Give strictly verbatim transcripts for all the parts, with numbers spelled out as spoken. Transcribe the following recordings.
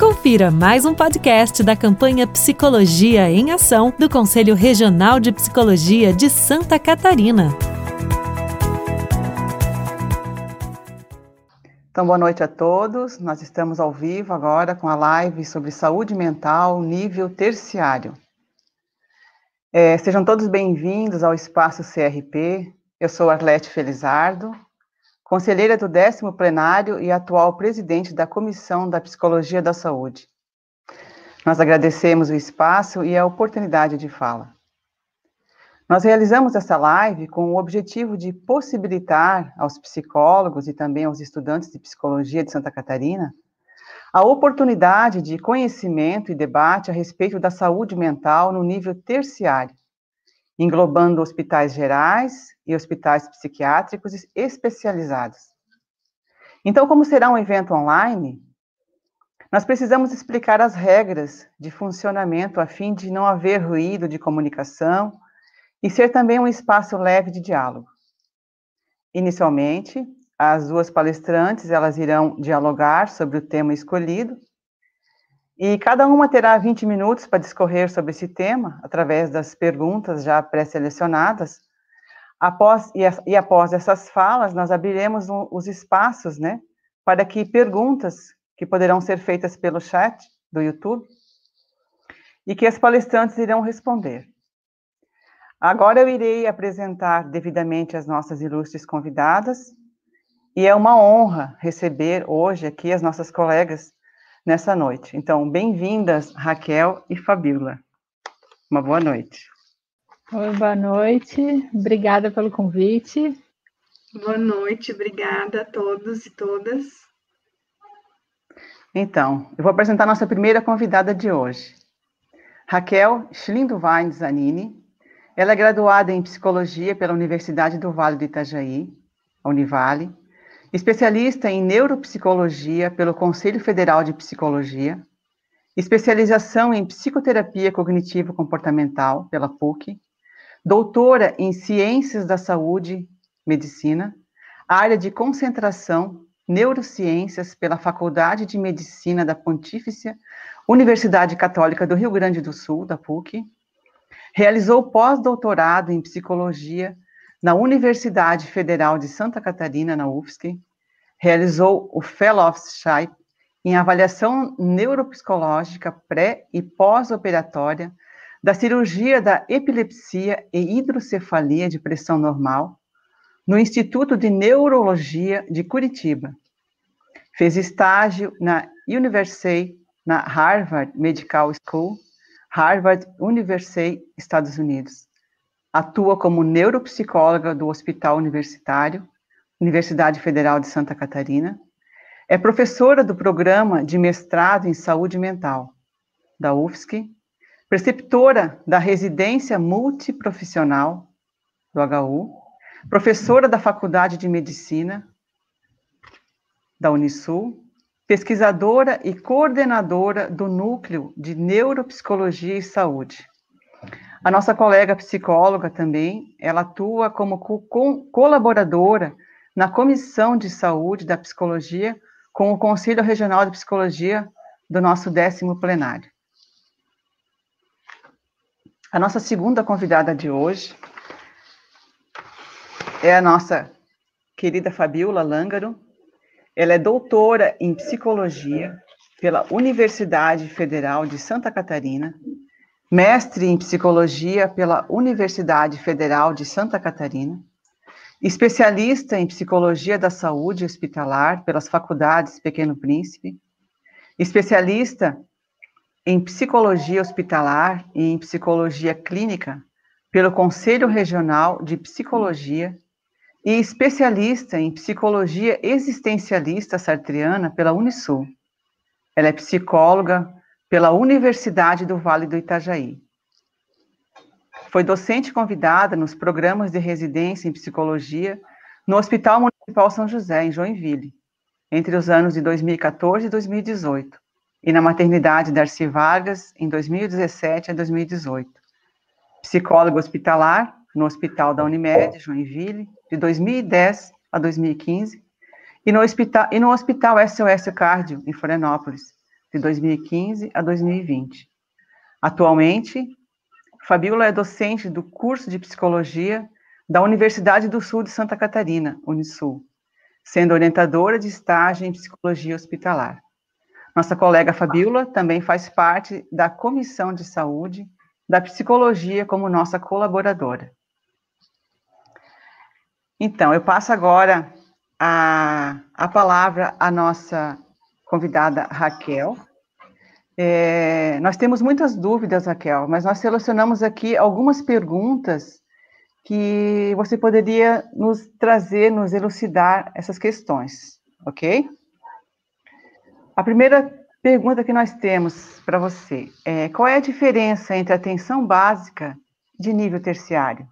Confira mais um podcast da campanha Psicologia em Ação do Conselho Regional de Psicologia de Santa Catarina. Então, boa noite a todos. Nós estamos ao vivo agora com a live sobre saúde mental nível terciário. É, sejam todos bem-vindos ao Espaço C R P. Eu sou Arlete Felizardo, conselheira do décimo plenário e atual presidente da Comissão da Psicologia da Saúde. Nós agradecemos o espaço e a oportunidade de fala. Nós realizamos essa live com o objetivo de possibilitar aos psicólogos e também aos estudantes de psicologia de Santa Catarina a oportunidade de conhecimento e debate a respeito da saúde mental no nível terciário, englobando hospitais gerais e hospitais psiquiátricos especializados. Então, como será um evento online, nós precisamos explicar as regras de funcionamento a fim de não haver ruído de comunicação e ser também um espaço leve de diálogo. Inicialmente, as duas palestrantes, elas irão dialogar sobre o tema escolhido, e cada uma terá vinte minutos para discorrer sobre esse tema, através das perguntas já pré-selecionadas. Após, e, e após essas falas, nós abriremos um, os espaços, né, para que perguntas que poderão ser feitas pelo chat do YouTube, e que as palestrantes irão responder. Agora eu irei apresentar devidamente as nossas ilustres convidadas, e é uma honra receber hoje aqui as nossas colegas nessa noite. Então, bem-vindas, Raquel e Fabíola. Uma boa noite. Oi, boa noite. Obrigada pelo convite. Boa noite, obrigada a todos e todas. Então, eu vou apresentar a nossa primeira convidada de hoje. Raquel Schlinduvain Zanini. Ela é graduada em Psicologia pela Universidade do Vale do Itajaí, a Univali, especialista em Neuropsicologia pelo Conselho Federal de Psicologia, especialização em Psicoterapia Cognitivo-Comportamental pela P U C, doutora em Ciências da Saúde, Medicina, área de concentração, Neurociências pela Faculdade de Medicina da Pontifícia Universidade Católica do Rio Grande do Sul, da P U C, realizou pós-doutorado em Psicologia na Universidade Federal de Santa Catarina, na U F S C, realizou o Fellowship em Avaliação Neuropsicológica Pré- e Pós-Operatória da Cirurgia da Epilepsia e Hidrocefalia de Pressão Normal no Instituto de Neurologia de Curitiba. Fez estágio na University, na Harvard Medical School, Harvard University, Estados Unidos. Atua como neuropsicóloga do Hospital Universitário, Universidade Federal de Santa Catarina. É professora do Programa de Mestrado em Saúde Mental, da U F S C, preceptora da Residência Multiprofissional, do H U, professora da Faculdade de Medicina, da Unisul, pesquisadora e coordenadora do Núcleo de Neuropsicologia e Saúde. A nossa colega psicóloga também, ela atua como co- colaboradora na Comissão de Saúde da Psicologia com o Conselho Regional de Psicologia do nosso décimo plenário. A nossa segunda convidada de hoje é a nossa querida Fabíola Lângaro. Ela é doutora em Psicologia pela Universidade Federal de Santa Catarina, mestre em Psicologia pela Universidade Federal de Santa Catarina, especialista em Psicologia da Saúde Hospitalar pelas Faculdades Pequeno Príncipe, especialista em Psicologia Hospitalar e em Psicologia Clínica pelo Conselho Regional de Psicologia e especialista em Psicologia Existencialista Sartreana pela Unisul. Ela é psicóloga pela Universidade do Vale do Itajaí. Foi docente convidada nos programas de residência em psicologia no Hospital Municipal São José, em Joinville, entre os anos de dois mil e catorze e dois mil e dezoito, e na Maternidade Darcy Vargas, em dois mil e dezessete a dois mil e dezoito. Psicóloga hospitalar no Hospital da Unimed, Joinville, de dois mil e dez a dois mil e quinze, e no Hospital, e no hospital S O S Cardio, em Florianópolis, de dois mil e quinze a dois mil e vinte. Atualmente, Fabíola é docente do curso de Psicologia da Universidade do Sul de Santa Catarina, Unisul, sendo orientadora de estágio em Psicologia Hospitalar. Nossa colega Fabíola também faz parte da Comissão de Saúde da Psicologia como nossa colaboradora. Então, eu passo agora a, a palavra à nossa convidada Raquel. É, nós temos muitas dúvidas, Raquel, mas nós selecionamos aqui algumas perguntas que você poderia nos trazer, nos elucidar essas questões, ok? A primeira pergunta que nós temos para você é: qual é a diferença entre atenção básica de nível terciário?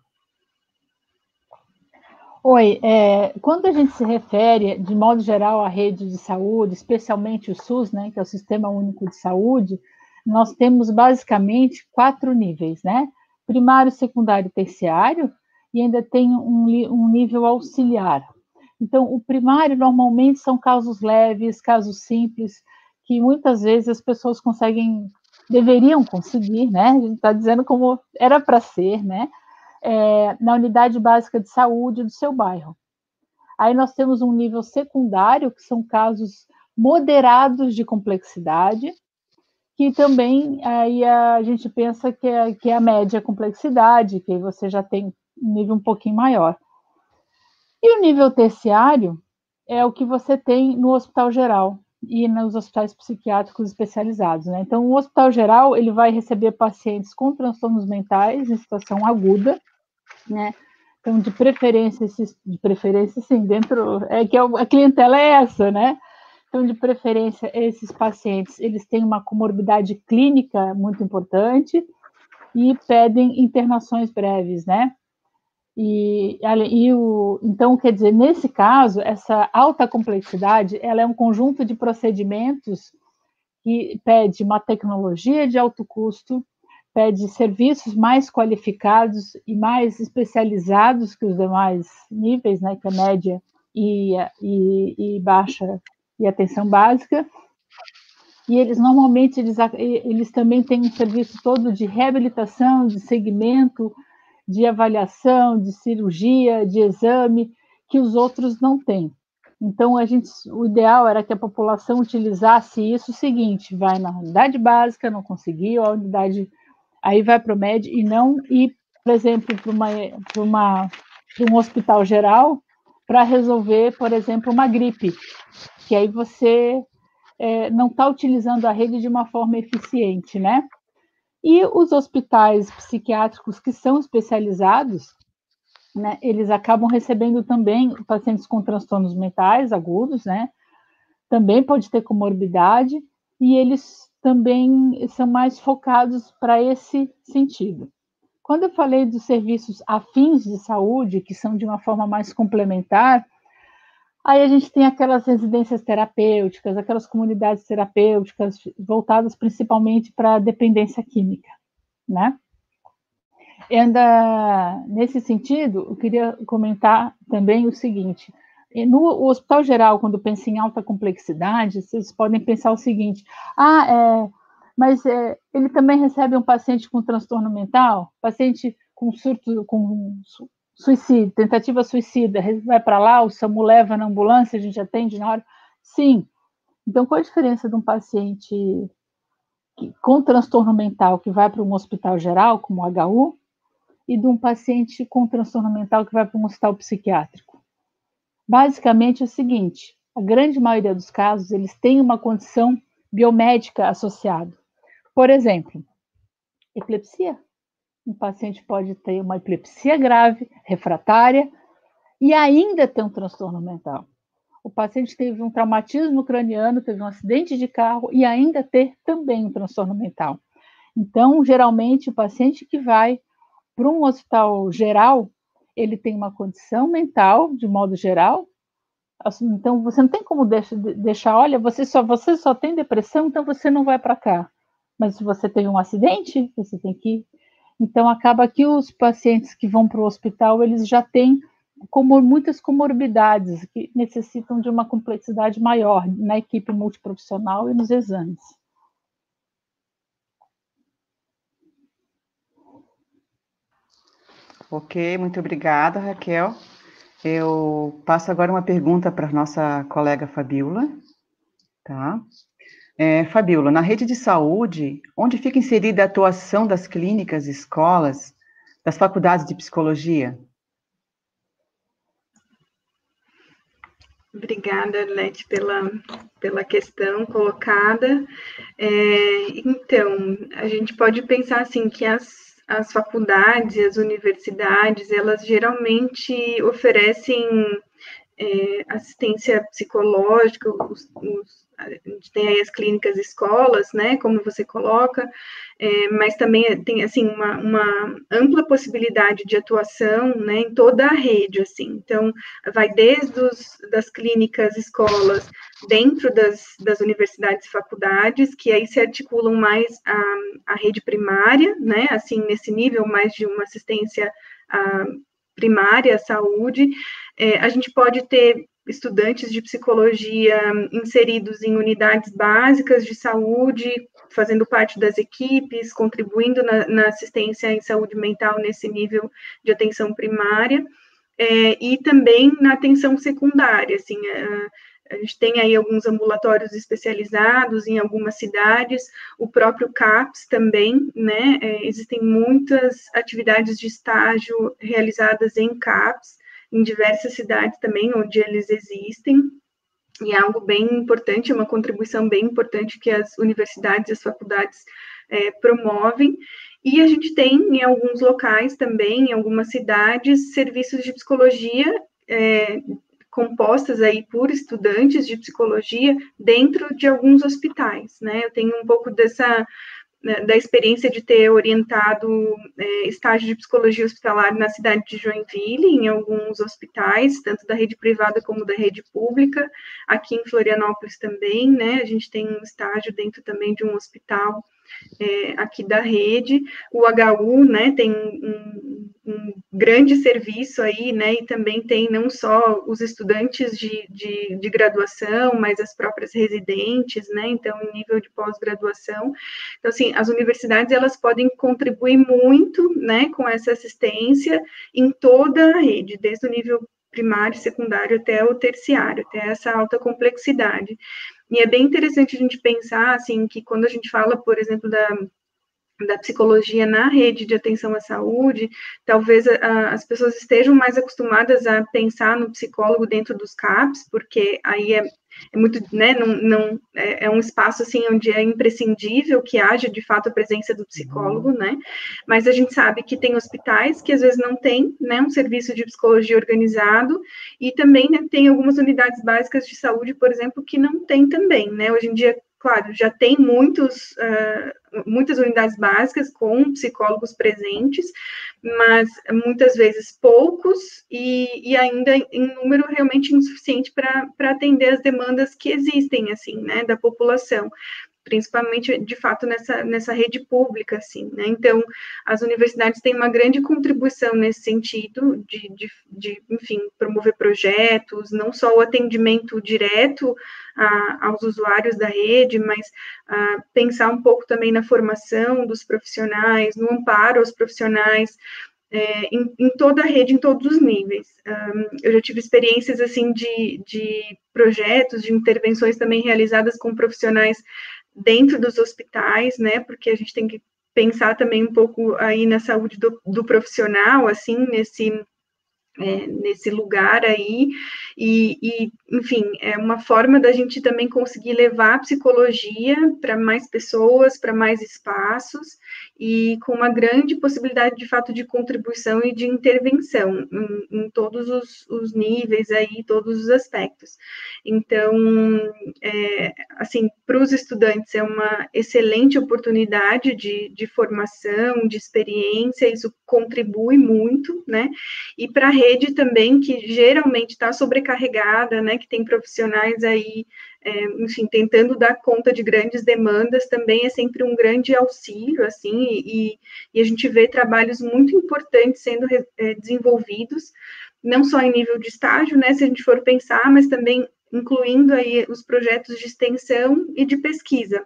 Oi, é, quando a gente se refere, de modo geral, à rede de saúde, especialmente o SUS, né, que é o Sistema Único de Saúde, nós temos basicamente quatro níveis, né? Primário, secundário, terciário, e ainda tem um, um nível auxiliar. Então, o primário normalmente são casos leves, casos simples, que muitas vezes as pessoas conseguem, deveriam conseguir, né? A gente está dizendo como era para ser, né? É, na unidade básica de saúde do seu bairro. Aí nós temos um nível secundário, que são casos moderados de complexidade, que também aí a gente pensa que é, que é a média complexidade, que aí você já tem um nível um pouquinho maior. E o nível terciário é o que você tem no hospital geral e nos hospitais psiquiátricos especializados, né? Então, o hospital geral, ele vai receber pacientes com transtornos mentais em situação aguda, né? Então, de preferência, de preferência, sim, dentro, é que a clientela é essa, né? Então, de preferência, esses pacientes, eles têm uma comorbidade clínica muito importante e pedem internações breves, né? E, e o, então, quer dizer, nesse caso, essa alta complexidade, ela é um conjunto de procedimentos que pede uma tecnologia de alto custo, pede serviços mais qualificados e mais especializados que os demais níveis, né, que é média e, e, e baixa e atenção básica, e eles normalmente, eles, eles também têm um serviço todo de reabilitação, de seguimento, de avaliação, de cirurgia, de exame, que os outros não têm. Então, a gente, o ideal era que a população utilizasse isso o seguinte: vai na unidade básica, não conseguiu, a unidade, aí vai para o MED, e não ir, por exemplo, para uma, para uma, para um hospital geral, para resolver, por exemplo, uma gripe, que aí você é, não está utilizando a rede de uma forma eficiente, né? E os hospitais psiquiátricos que são especializados, né, eles acabam recebendo também pacientes com transtornos mentais agudos, né, também pode ter comorbidade, e eles também são mais focados para esse sentido. Quando eu falei dos serviços afins de saúde, que são de uma forma mais complementar, aí a gente tem aquelas residências terapêuticas, aquelas comunidades terapêuticas voltadas principalmente para a dependência química, né? E ainda, nesse sentido, eu queria comentar também o seguinte: no hospital geral, quando pensa em alta complexidade, vocês podem pensar o seguinte: ah, é, mas é, ele também recebe um paciente com transtorno mental, paciente com surto, com suicídio, tentativa suicida, vai para lá, o SAMU leva na ambulância, a gente atende na hora. Sim. Então, qual a diferença de um paciente que, com transtorno mental, que vai para um hospital geral, como o H U, e de um paciente com transtorno mental que vai para um hospital psiquiátrico? Basicamente é o seguinte: a grande maioria dos casos, eles têm uma condição biomédica associada. Por exemplo, epilepsia. Um paciente pode ter uma epilepsia grave, refratária, e ainda ter um transtorno mental. O paciente teve um traumatismo craniano, teve um acidente de carro, e ainda ter também um transtorno mental. Então, geralmente, o paciente que vai para um hospital geral, ele tem uma condição mental, de modo geral. Então, você não tem como deixar, olha, você só, você só tem depressão, então você não vai para cá. Mas se você teve um acidente, você tem que ir. Então, acaba que os pacientes que vão para o hospital, eles já têm comor- muitas comorbidades que necessitam de uma complexidade maior na equipe multiprofissional e nos exames. Ok, muito obrigada, Raquel. Eu passo agora uma pergunta para a nossa colega Fabíola. Tá? É, Fabíola, na rede de saúde, onde fica inserida a atuação das clínicas e escolas das faculdades de psicologia? Obrigada, Arlete, pela, pela questão colocada. É, então, a gente pode pensar assim, que as, as faculdades, as universidades, elas geralmente oferecem é, assistência psicológica, os, os, a gente tem aí as clínicas escolas, né, como você coloca, é, mas também tem, assim, uma, uma ampla possibilidade de atuação, né, em toda a rede, assim, então, vai desde os, das clínicas escolas, dentro das, das universidades e faculdades, que aí se articulam mais a, a rede primária, né, assim, nesse nível mais de uma assistência a, primária à saúde, é, a gente pode ter estudantes de psicologia inseridos em unidades básicas de saúde, fazendo parte das equipes, contribuindo na, na assistência em saúde mental nesse nível de atenção primária, é, e também na atenção secundária, assim, a, a gente tem aí alguns ambulatórios especializados em algumas cidades, o próprio CAPS também, né, é, existem muitas atividades de estágio realizadas em CAPS, em diversas cidades também, onde eles existem, e é algo bem importante, é uma contribuição bem importante que as universidades e as faculdades é, promovem, e a gente tem em alguns locais também, em algumas cidades, serviços de psicologia é, compostas aí por estudantes de psicologia dentro de alguns hospitais, né, eu tenho um pouco dessa... da experiência de ter orientado é, estágio de psicologia hospitalar na cidade de Joinville, em alguns hospitais, tanto da rede privada como da rede pública, aqui em Florianópolis também, né, a gente tem um estágio dentro também de um hospital é, aqui da rede, o H U, né, tem um, um grande serviço aí, né, e também tem não só os estudantes de, de, de graduação, mas as próprias residentes, né, então, nível de pós-graduação, então, assim, as universidades, elas podem contribuir muito, né, com essa assistência em toda a rede, desde o nível primário, secundário, até o terciário, até essa alta complexidade. E é bem interessante a gente pensar, assim, que quando a gente fala, por exemplo, da, da psicologia na rede de atenção à saúde, talvez a, a, as pessoas estejam mais acostumadas a pensar no psicólogo dentro dos CAPS, porque aí é, é muito, né, não, não, é, é um espaço, assim, onde é imprescindível que haja, de fato, a presença do psicólogo, né, mas a gente sabe que tem hospitais que, às vezes, não tem, né, um serviço de psicologia organizado, e também, né, tem algumas unidades básicas de saúde, por exemplo, que não tem também, né, hoje em dia, claro, já tem muitos, uh, muitas unidades básicas com psicólogos presentes, mas muitas vezes poucos e, e ainda em número realmente insuficiente para atender as demandas que existem, assim, né, da população, principalmente, de fato, nessa, nessa rede pública, assim, né, então, as universidades têm uma grande contribuição nesse sentido de, de, de enfim, promover projetos, não só o atendimento direto a, aos usuários da rede, mas a, pensar um pouco também na formação dos profissionais, no amparo aos profissionais, É, em, em toda a rede, em todos os níveis. Um, eu já tive experiências, assim, de, de projetos, de intervenções também realizadas com profissionais dentro dos hospitais, né, porque a gente tem que pensar também um pouco aí na saúde do, do profissional, assim, nesse, é, nesse lugar aí, e, e, enfim, é uma forma da gente também conseguir levar a psicologia para mais pessoas, para mais espaços, e com uma grande possibilidade, de fato, de contribuição e de intervenção em, em todos os, os níveis aí, todos os aspectos. Então, é, assim, para os estudantes é uma excelente oportunidade de, de formação, de experiência, isso contribui muito, né, e para a rede também, que geralmente está sobrecarregada, né, que tem profissionais aí, É, enfim, tentando dar conta de grandes demandas, também é sempre um grande auxílio, assim, e, e a gente vê trabalhos muito importantes sendo re, é, desenvolvidos, não só em nível de estágio, né, se a gente for pensar, mas também incluindo aí os projetos de extensão e de pesquisa.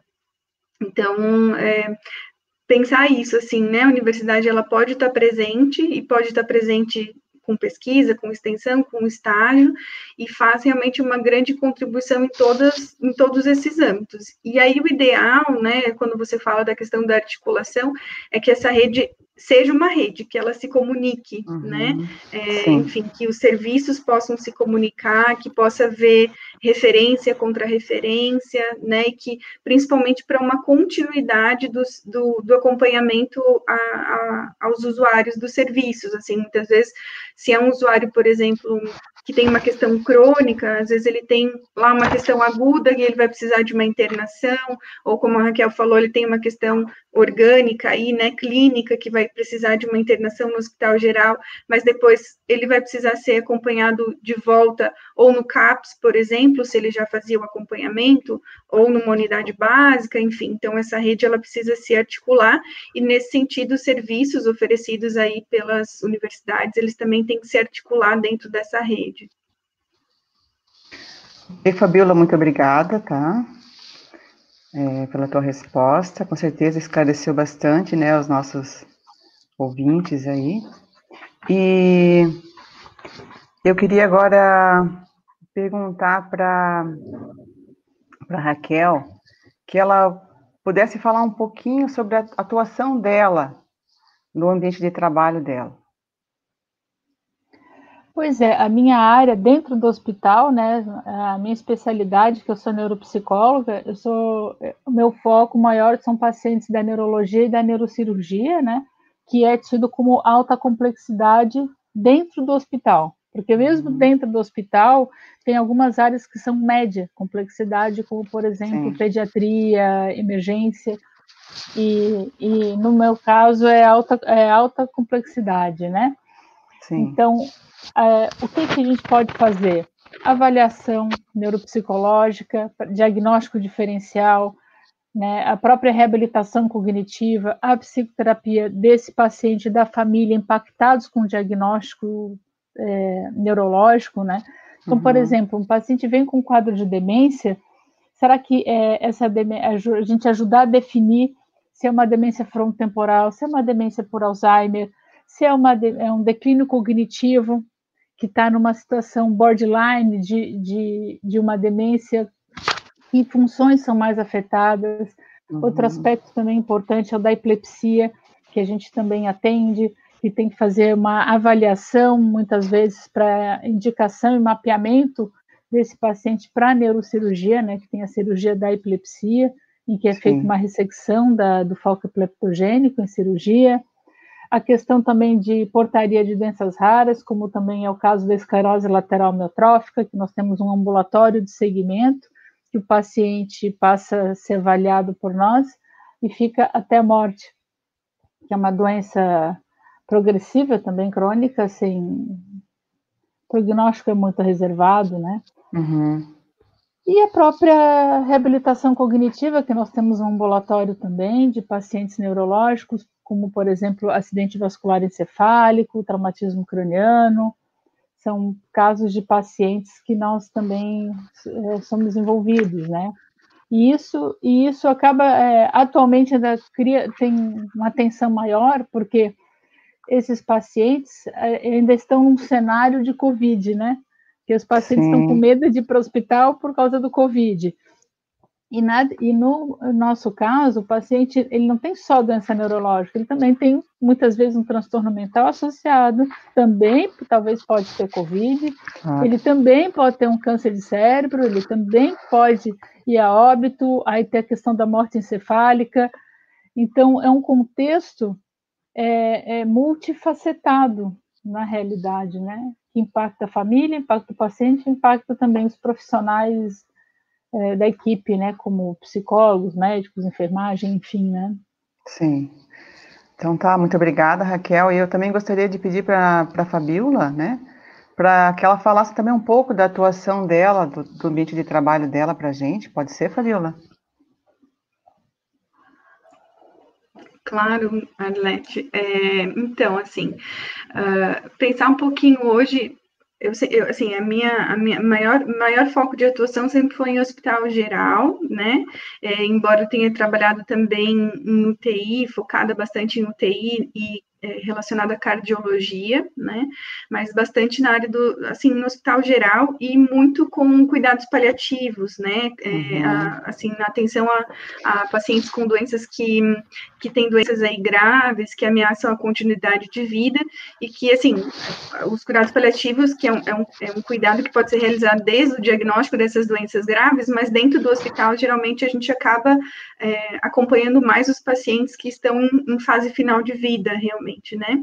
Então, é, pensar isso, assim, né? A universidade, ela pode estar presente e pode estar presente com pesquisa, com extensão, com estágio, e faz realmente uma grande contribuição em, todas, em todos esses âmbitos. E aí o ideal, né, quando você fala da questão da articulação, é que essa rede seja uma rede, que ela se comunique, uhum, né, é, enfim, que os serviços possam se comunicar, que possa haver referência contra referência, né, e que, principalmente, para uma continuidade dos, do, do acompanhamento a, a, aos usuários dos serviços, assim, muitas vezes, se é um usuário, por exemplo, que tem uma questão crônica, às vezes ele tem lá uma questão aguda e ele vai precisar de uma internação, ou como a Raquel falou, ele tem uma questão orgânica aí, né, clínica, que vai precisar de uma internação no hospital geral, mas depois ele vai precisar ser acompanhado de volta, ou no CAPS, por exemplo, se ele já fazia o acompanhamento, ou numa unidade básica, enfim, então essa rede, ela precisa se articular, e nesse sentido, os serviços oferecidos aí pelas universidades, eles também têm que se articular dentro dessa rede. E, Fabíola, muito obrigada, tá? É, pela tua resposta, com certeza esclareceu bastante, né, os nossos ouvintes aí, e eu queria agora perguntar para para Raquel que ela pudesse falar um pouquinho sobre a atuação dela no ambiente de trabalho dela. Pois é, a minha área dentro do hospital, né, a minha especialidade, que eu sou neuropsicóloga, eu sou, o meu foco maior são pacientes da neurologia e da neurocirurgia, né, que é tido como alta complexidade dentro do hospital, porque mesmo dentro do hospital tem algumas áreas que são média complexidade, como, por exemplo, sim, pediatria, emergência, e, e no meu caso é alta, é alta complexidade, né? Sim. Então, é, o que, que a gente pode fazer? Avaliação neuropsicológica, diagnóstico diferencial, né, a própria reabilitação cognitiva, a psicoterapia desse paciente e da família impactados com o diagnóstico é, neurológico, né? Então, uhum, por exemplo, um paciente vem com um quadro de demência, será que é, essa demência, a gente ajudar a definir se é uma demência frontotemporal, se é uma demência por Alzheimer, se é, uma, é um declínio cognitivo que está numa situação borderline de, de, de uma demência, que funções são mais afetadas. Uhum. Outro aspecto também importante é o da epilepsia, que a gente também atende, e tem que fazer uma avaliação, muitas vezes, para indicação e mapeamento desse paciente para neurocirurgia, né, que tem a cirurgia da epilepsia, em que é feita uma ressecção da, do foco epileptogênico em cirurgia. A questão também de portaria de doenças raras, como também é o caso da esclerose lateral amiotrófica, que nós temos um ambulatório de seguimento, que o paciente passa a ser avaliado por nós e fica até a morte, que é uma doença progressiva, também crônica, sem prognóstico é muito reservado, né? Uhum. E a própria reabilitação cognitiva, que nós temos um ambulatório também de pacientes neurológicos, como, por exemplo, acidente vascular encefálico, traumatismo craniano, são casos de pacientes que nós também é, somos envolvidos, né? E isso, e isso acaba, é, atualmente, ainda cria, tem uma atenção maior, porque esses pacientes ainda estão num cenário de Covid, né? Porque os pacientes, sim, estão com medo de ir para o hospital por causa do Covid. E, na, e no nosso caso, o paciente, ele não tem só doença neurológica, ele também tem, muitas vezes, um transtorno mental associado, também, talvez, pode ter Covid, ah. ele também pode ter um câncer de cérebro, ele também pode ir a óbito, aí tem a questão da morte encefálica. Então, é um contexto é, é multifacetado, na realidade, né? Que impacta a família, impacta o paciente, impacta também os profissionais é, da equipe, né, como psicólogos, médicos, enfermagem, enfim, né? Sim. Então tá, muito obrigada, Raquel. E eu também gostaria de pedir para a Fabíola, né, para que ela falasse também um pouco da atuação dela, do, do ambiente de trabalho dela para a gente. Pode ser, Fabíola? Claro, Arlete. É, então, assim, uh, pensar um pouquinho hoje eu, eu assim, a minha, a minha maior, maior foco de atuação sempre foi em hospital geral, né, é, embora eu tenha trabalhado também em U T I, focada bastante em U T I e relacionado à cardiologia, né, mas bastante na área do, assim, no hospital geral e muito com cuidados paliativos, né, uhum. é, a, assim, na atenção a, a pacientes com doenças que, que têm doenças aí graves, que ameaçam a continuidade de vida e que, assim, os cuidados paliativos, que é um, é um, é um cuidado que pode ser realizado desde o diagnóstico dessas doenças graves, mas dentro do hospital, geralmente, a gente acaba é, acompanhando mais os pacientes que estão em, em fase final de vida, realmente. Né?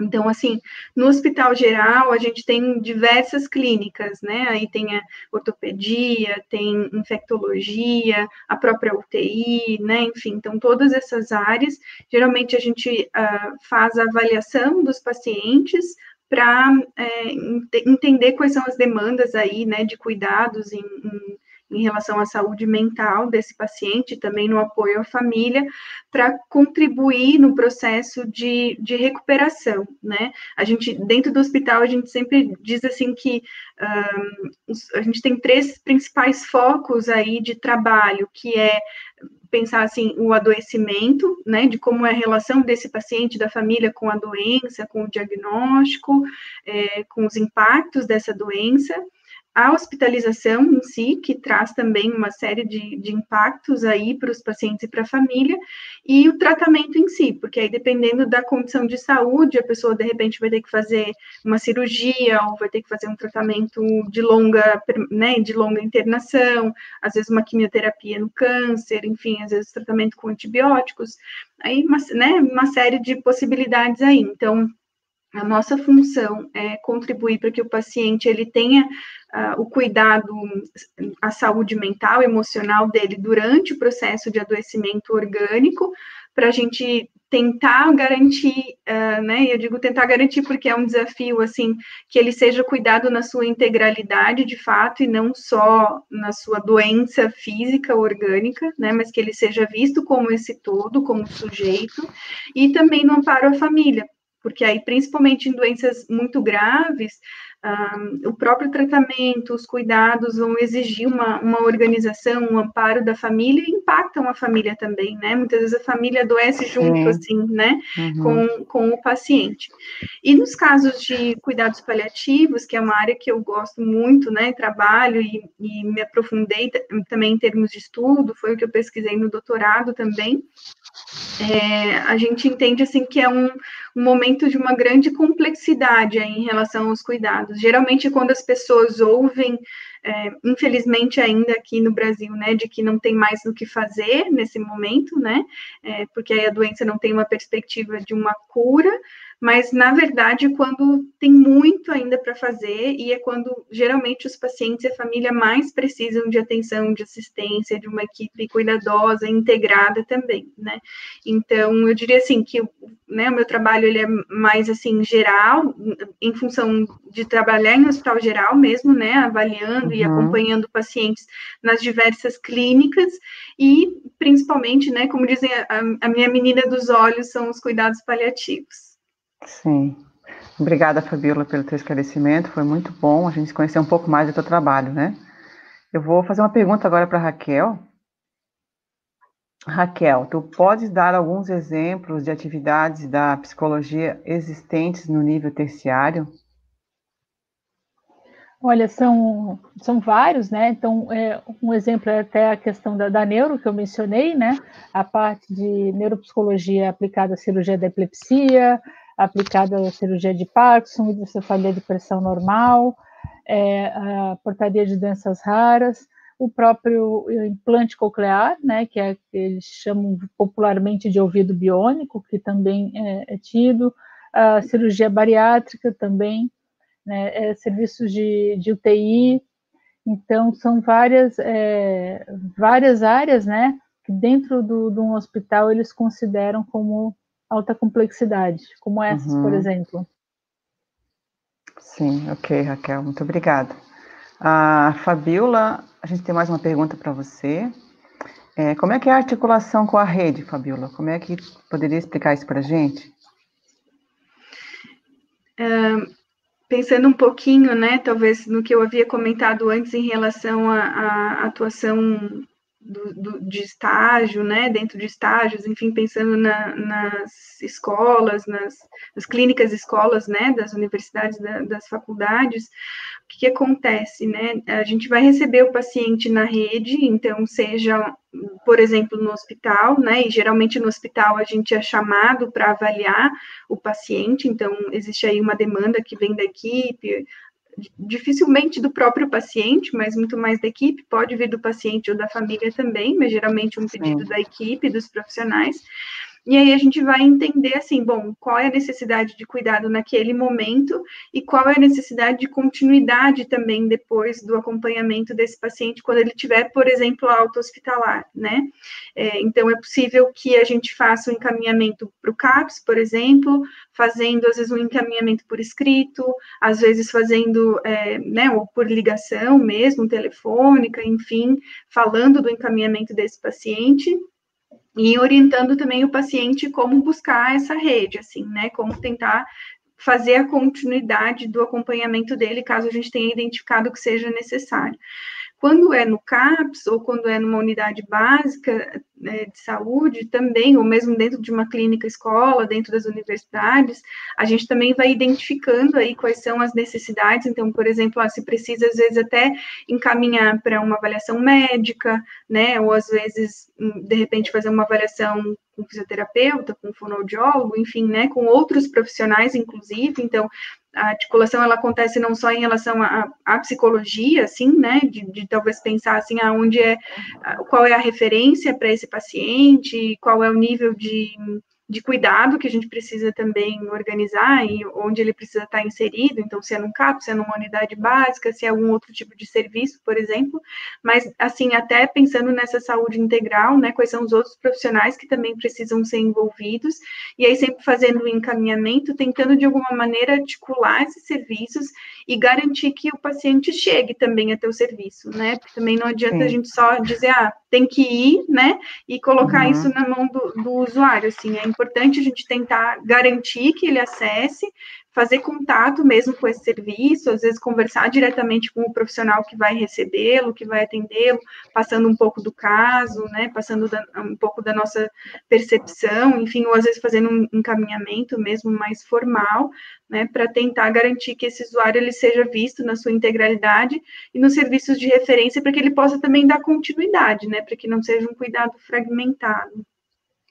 Então, assim, no hospital geral, a gente tem diversas clínicas, né? Aí tem a ortopedia, tem infectologia, a própria U T I, né? Enfim, então, todas essas áreas, geralmente a gente uh, faz a avaliação dos pacientes para é, ent- entender quais são as demandas aí, né, de cuidados em, em em relação à saúde mental desse paciente, também no apoio à família, para contribuir no processo de, de recuperação, né? A gente, dentro do hospital, a gente sempre diz, assim, que um, a gente tem três principais focos aí de trabalho, que é pensar, assim, o adoecimento, né, de como é a relação desse paciente, da família, com a doença, com o diagnóstico, é, com os impactos dessa doença, a hospitalização em si, que traz também uma série de, de impactos aí para os pacientes e para a família, e o tratamento em si, porque aí dependendo da condição de saúde, a pessoa de repente vai ter que fazer uma cirurgia, ou vai ter que fazer um tratamento de longa, né, de longa internação, às vezes uma quimioterapia no câncer, enfim, às vezes tratamento com antibióticos, aí uma, né, uma série de possibilidades aí, então... A nossa função é contribuir para que o paciente ele tenha uh, o cuidado, a saúde mental, emocional dele durante o processo de adoecimento orgânico, para a gente tentar garantir, uh, né, eu digo tentar garantir porque é um desafio, assim, que ele seja cuidado na sua integralidade, de fato, e não só na sua doença física orgânica, né, mas que ele seja visto como esse todo, como sujeito, e também no amparo à família, porque aí, principalmente em doenças muito graves, um, o próprio tratamento, os cuidados vão exigir uma, uma organização, um amparo da família, e impactam a família também, né? Muitas vezes a família adoece junto, é. assim, né? Uhum. Com, com o paciente. E nos casos de cuidados paliativos, que é uma área que eu gosto muito, né? Trabalho e, e me aprofundei t- também em termos de estudo, foi o que eu pesquisei no doutorado também. É, a gente entende, assim, que é um, um momento de uma grande complexidade aí em relação aos cuidados. Geralmente, quando as pessoas ouvem, é, infelizmente ainda aqui no Brasil, né, de que não tem mais o que fazer nesse momento, né, é, porque aí a doença não tem uma perspectiva de uma cura, mas, na verdade, quando tem muito ainda para fazer, e é quando, geralmente, os pacientes e a família mais precisam de atenção, de assistência, de uma equipe cuidadosa, integrada também, né? Então, eu diria, assim, que, né, o meu trabalho, ele é mais, assim, geral, em função de trabalhar em hospital geral mesmo, né, avaliando uhum. e acompanhando pacientes nas diversas clínicas, e, principalmente, né, como dizem, a, a minha menina dos olhos são os cuidados paliativos. Sim. Obrigada, Fabíola, pelo teu esclarecimento. Foi muito bom a gente conhecer um pouco mais do teu trabalho, né? Eu vou fazer uma pergunta agora para a Raquel. Raquel, tu podes dar alguns exemplos de atividades da psicologia existentes no nível terciário? Olha, são, são vários, né? Então, é, um exemplo é até a questão da, da neuro, que eu mencionei, né? A parte de neuropsicologia aplicada à cirurgia da epilepsia, aplicada à cirurgia de Pearson, hidrocefalia de pressão normal, é, a portaria de doenças raras, o próprio implante coclear, né, que é, eles chamam popularmente de ouvido biônico, que também é, é tido, a cirurgia bariátrica também, né, é, serviços de, de U T I. Então, são várias, é, várias áreas, né, que dentro do, de um hospital eles consideram como alta complexidade, como essas, uhum. por exemplo. Sim, ok, Raquel, muito obrigada. Ah, Fabíola, a gente tem mais uma pergunta para você. É, como é que é a articulação com a rede, Fabíola? Como é que poderia explicar isso para a gente? Um... pensando um pouquinho, né, talvez no que eu havia comentado antes em relação à, à atuação do, do, de estágio, né, dentro de estágios, enfim, pensando na, nas escolas, nas, nas clínicas escolas, né, das universidades, da, das faculdades, o que, que acontece, né, a gente vai receber o paciente na rede, então, seja, por exemplo, no hospital, né, e geralmente no hospital a gente é chamado para avaliar o paciente, então, existe aí uma demanda que vem da equipe, dificilmente do próprio paciente, mas muito mais da equipe, pode vir do paciente ou da família também, mas geralmente um pedido da equipe, dos profissionais, e aí a gente vai entender, assim, bom, qual é a necessidade de cuidado naquele momento e qual é a necessidade de continuidade também depois do acompanhamento desse paciente, quando ele tiver, por exemplo, alta hospitalar, né? É, então, é possível que a gente faça um encaminhamento para o CAPS, por exemplo, fazendo, às vezes, um encaminhamento por escrito, às vezes fazendo, é, né, ou por ligação mesmo, telefônica, enfim, falando do encaminhamento desse paciente, e orientando também o paciente como buscar essa rede, assim, né, como tentar fazer a continuidade do acompanhamento dele, caso a gente tenha identificado que seja necessário. Quando é no CAPS, ou quando é numa unidade básica, né, de saúde, também, ou mesmo dentro de uma clínica escola, dentro das universidades, a gente também vai identificando aí quais são as necessidades, então, por exemplo, ó, se precisa, às vezes, até encaminhar para uma avaliação médica, né, ou, às vezes, de repente, fazer uma avaliação com fisioterapeuta, com fonoaudiólogo, enfim, né, com outros profissionais, inclusive, então, a articulação, ela acontece não só em relação à psicologia, assim, né, de, de talvez pensar, assim, aonde é, qual é a referência para esse paciente, qual é o nível de, de cuidado que a gente precisa também organizar e onde ele precisa estar inserido, então, se é num CAPS, se é numa unidade básica, se é algum outro tipo de serviço, por exemplo, mas, assim, até pensando nessa saúde integral, né, quais são os outros profissionais que também precisam ser envolvidos, e aí sempre fazendo o encaminhamento, tentando, de alguma maneira, articular esses serviços e garantir que o paciente chegue também até o serviço, né, porque também não adianta Sim. a gente só dizer, ah, tem que ir, né, e colocar uhum. isso na mão do, do usuário, assim, é importante a gente tentar garantir que ele acesse, fazer contato mesmo com esse serviço, às vezes conversar diretamente com o profissional que vai recebê-lo, que vai atendê-lo, passando um pouco do caso, né, passando da, um pouco da nossa percepção, enfim, ou às vezes fazendo um encaminhamento mesmo mais formal, né, para tentar garantir que esse usuário ele seja visto na sua integralidade e nos serviços de referência, para que ele possa também dar continuidade, né, para que não seja um cuidado fragmentado.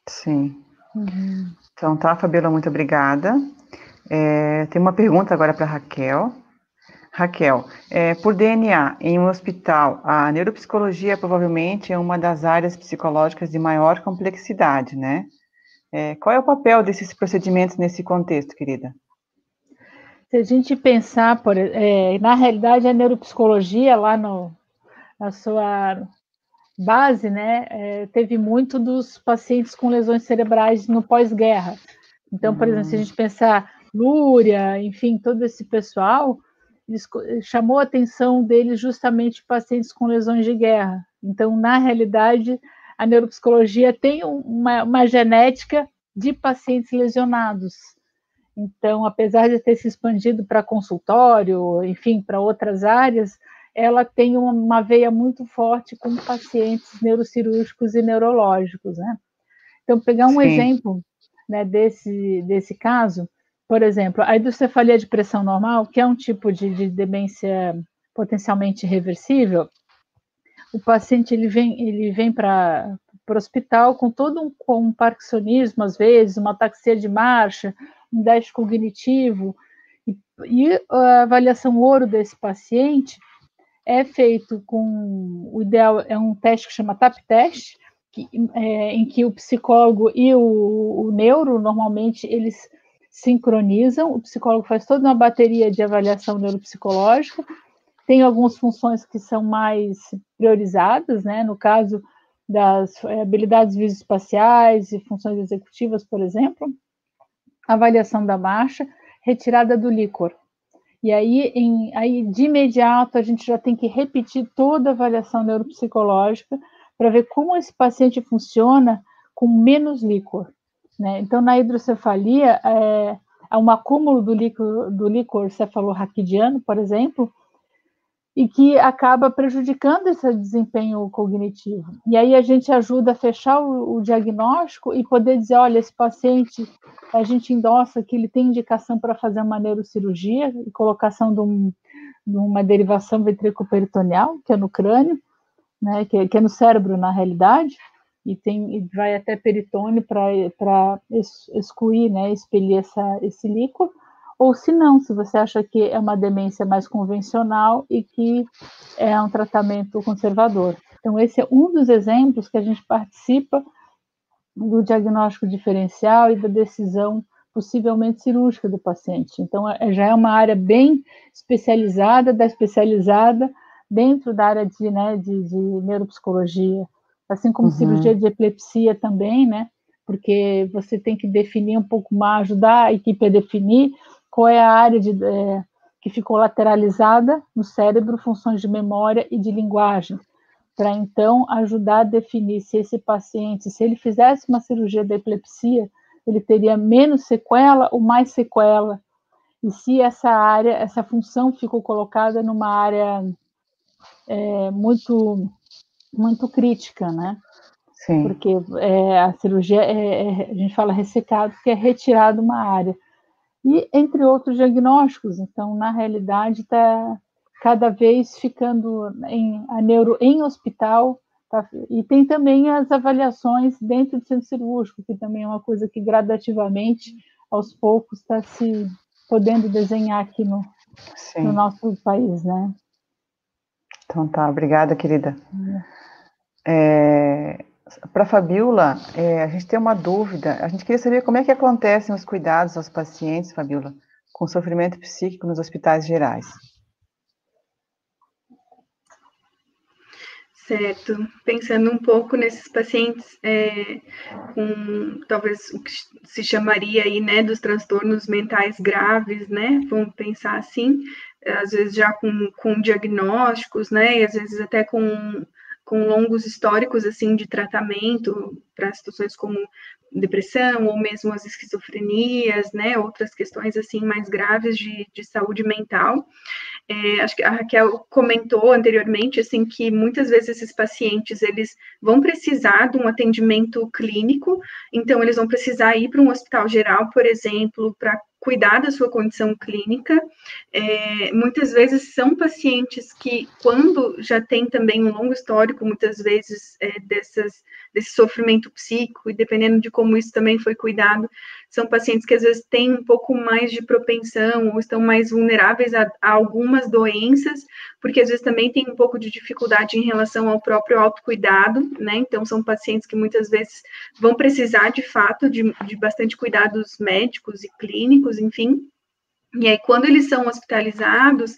Sim. Uhum. Então tá, Fabíola, muito obrigada. É, tem uma pergunta agora para Raquel. Raquel, é, por D N A, em um hospital, a neuropsicologia provavelmente é uma das áreas psicológicas de maior complexidade, né? É, qual é o papel desses procedimentos nesse contexto, querida? Se a gente pensar, por, é, na realidade, a neuropsicologia, lá no, na sua base, né, é, teve muito dos pacientes com lesões cerebrais no pós-guerra. Então, por exemplo, se a gente pensar Lúria, enfim, todo esse pessoal, eles, chamou a atenção deles justamente pacientes com lesões de guerra. Então, na realidade, a neuropsicologia tem uma, uma genética de pacientes lesionados. Então, apesar de ter se expandido para consultório, enfim, para outras áreas, ela tem uma, uma veia muito forte com pacientes neurocirúrgicos e neurológicos, né? Então, pegar um Sim. exemplo, né, desse, desse caso, por exemplo, a hidrocefalia de pressão normal, que é um tipo de, de demência potencialmente reversível, o paciente ele vem, ele vem para o hospital com todo um, com um parkinsonismo, às vezes, uma ataxia de marcha, um déficit cognitivo, e, e a avaliação ouro desse paciente é feito com, o ideal é um teste que chama T A P-Test, que, é, em que o psicólogo e o, o neuro, normalmente, eles sincronizam, o psicólogo faz toda uma bateria de avaliação neuropsicológica, tem algumas funções que são mais priorizadas, né, no caso das habilidades visoespaciais e funções executivas, por exemplo, avaliação da marcha, retirada do líquor. E aí, em, aí, de imediato, a gente já tem que repetir toda a avaliação neuropsicológica para ver como esse paciente funciona com menos líquor, né? Então, na hidrocefalia, é, um acúmulo do líquor, do líquor cefalorraquidiano, por exemplo, e que acaba prejudicando esse desempenho cognitivo. E aí a gente ajuda a fechar o, o diagnóstico e poder dizer, olha, esse paciente, a gente endossa que ele tem indicação para fazer uma neurocirurgia e colocação de, um, de uma derivação ventriculoperitoneal, que é no crânio, né, que, que é no cérebro, na realidade, e, tem, e vai até peritônio para excluir, né, expelir essa, esse líquor. Ou se não, se você acha que é uma demência mais convencional e que é um tratamento conservador. Então, esse é um dos exemplos que a gente participa do diagnóstico diferencial e da decisão possivelmente cirúrgica do paciente. Então, já é uma área bem especializada, da especializada dentro da área de, né, de, de neuropsicologia, assim como uhum. cirurgia de epilepsia também, né? Porque você tem que definir um pouco mais, ajudar a equipe a definir qual é a área de, é, que ficou lateralizada no cérebro, funções de memória e de linguagem, para então ajudar a definir se esse paciente, se ele fizesse uma cirurgia da epilepsia, ele teria menos sequela ou mais sequela, e se essa área, essa função ficou colocada numa área é, muito, muito crítica, né? Sim. Porque é, a cirurgia, é, é, a gente fala ressecado, porque é retirado uma área. E entre outros diagnósticos, então, na realidade, está cada vez ficando em, a neuro em hospital, tá, e tem também as avaliações dentro do centro cirúrgico, que também é uma coisa que gradativamente, aos poucos, está se podendo desenhar aqui no, no nosso país, né? Então tá, obrigada, querida. É... Para a Fabíola, é, a gente tem uma dúvida, a gente queria saber como é que acontecem os cuidados aos pacientes, Fabíola, com sofrimento psíquico nos hospitais gerais. Certo, pensando um pouco nesses pacientes é, com, talvez, o que se chamaria aí, né, dos transtornos mentais graves, né, vamos pensar assim, às vezes já com, com diagnósticos, né, e às vezes até com... com longos históricos, assim, de tratamento para situações como depressão ou mesmo as esquizofrenias, né, outras questões, assim, mais graves de, de saúde mental. É, acho que a Raquel comentou anteriormente, assim, que muitas vezes esses pacientes, eles vão precisar de um atendimento clínico, então eles vão precisar ir para um hospital geral, por exemplo, para cuidar da sua condição clínica. É, muitas vezes são pacientes que, quando já tem também um longo histórico, muitas vezes, é, dessas, desse sofrimento psíquico, e dependendo de como isso também foi cuidado, são pacientes que às vezes têm um pouco mais de propensão, ou estão mais vulneráveis a, a algumas doenças, porque às vezes também tem um pouco de dificuldade em relação ao próprio autocuidado, né, então são pacientes que muitas vezes vão precisar, de fato, de, de bastante cuidados médicos e clínicos, enfim, e aí quando eles são hospitalizados,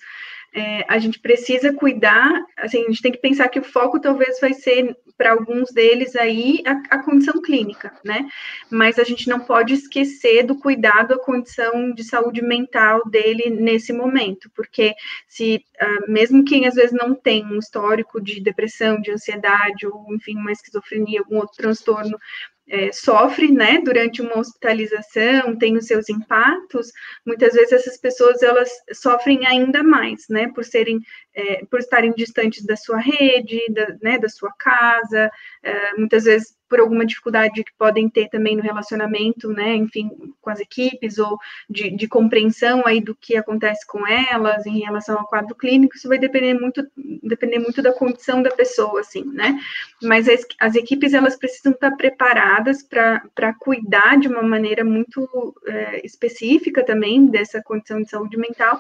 é, a gente precisa cuidar, assim, a gente tem que pensar que o foco talvez vai ser, para alguns deles aí, a, a condição clínica, né, mas a gente não pode esquecer do cuidado à condição de saúde mental dele nesse momento, porque se, uh, mesmo quem às vezes não tem um histórico de depressão, de ansiedade, ou enfim, uma esquizofrenia, algum outro transtorno, É, sofre, né, durante uma hospitalização, tem os seus impactos, muitas vezes essas pessoas, elas sofrem ainda mais, né, por serem, é, por estarem distantes da sua rede, da, né, da sua casa, é, muitas vezes por alguma dificuldade que podem ter também no relacionamento, né, enfim, com as equipes, ou de, de compreensão aí do que acontece com elas em relação ao quadro clínico, isso vai depender muito, depender muito da condição da pessoa, assim, né, mas as, as equipes, elas precisam estar preparadas para cuidar de uma maneira muito é, específica também dessa condição de saúde mental,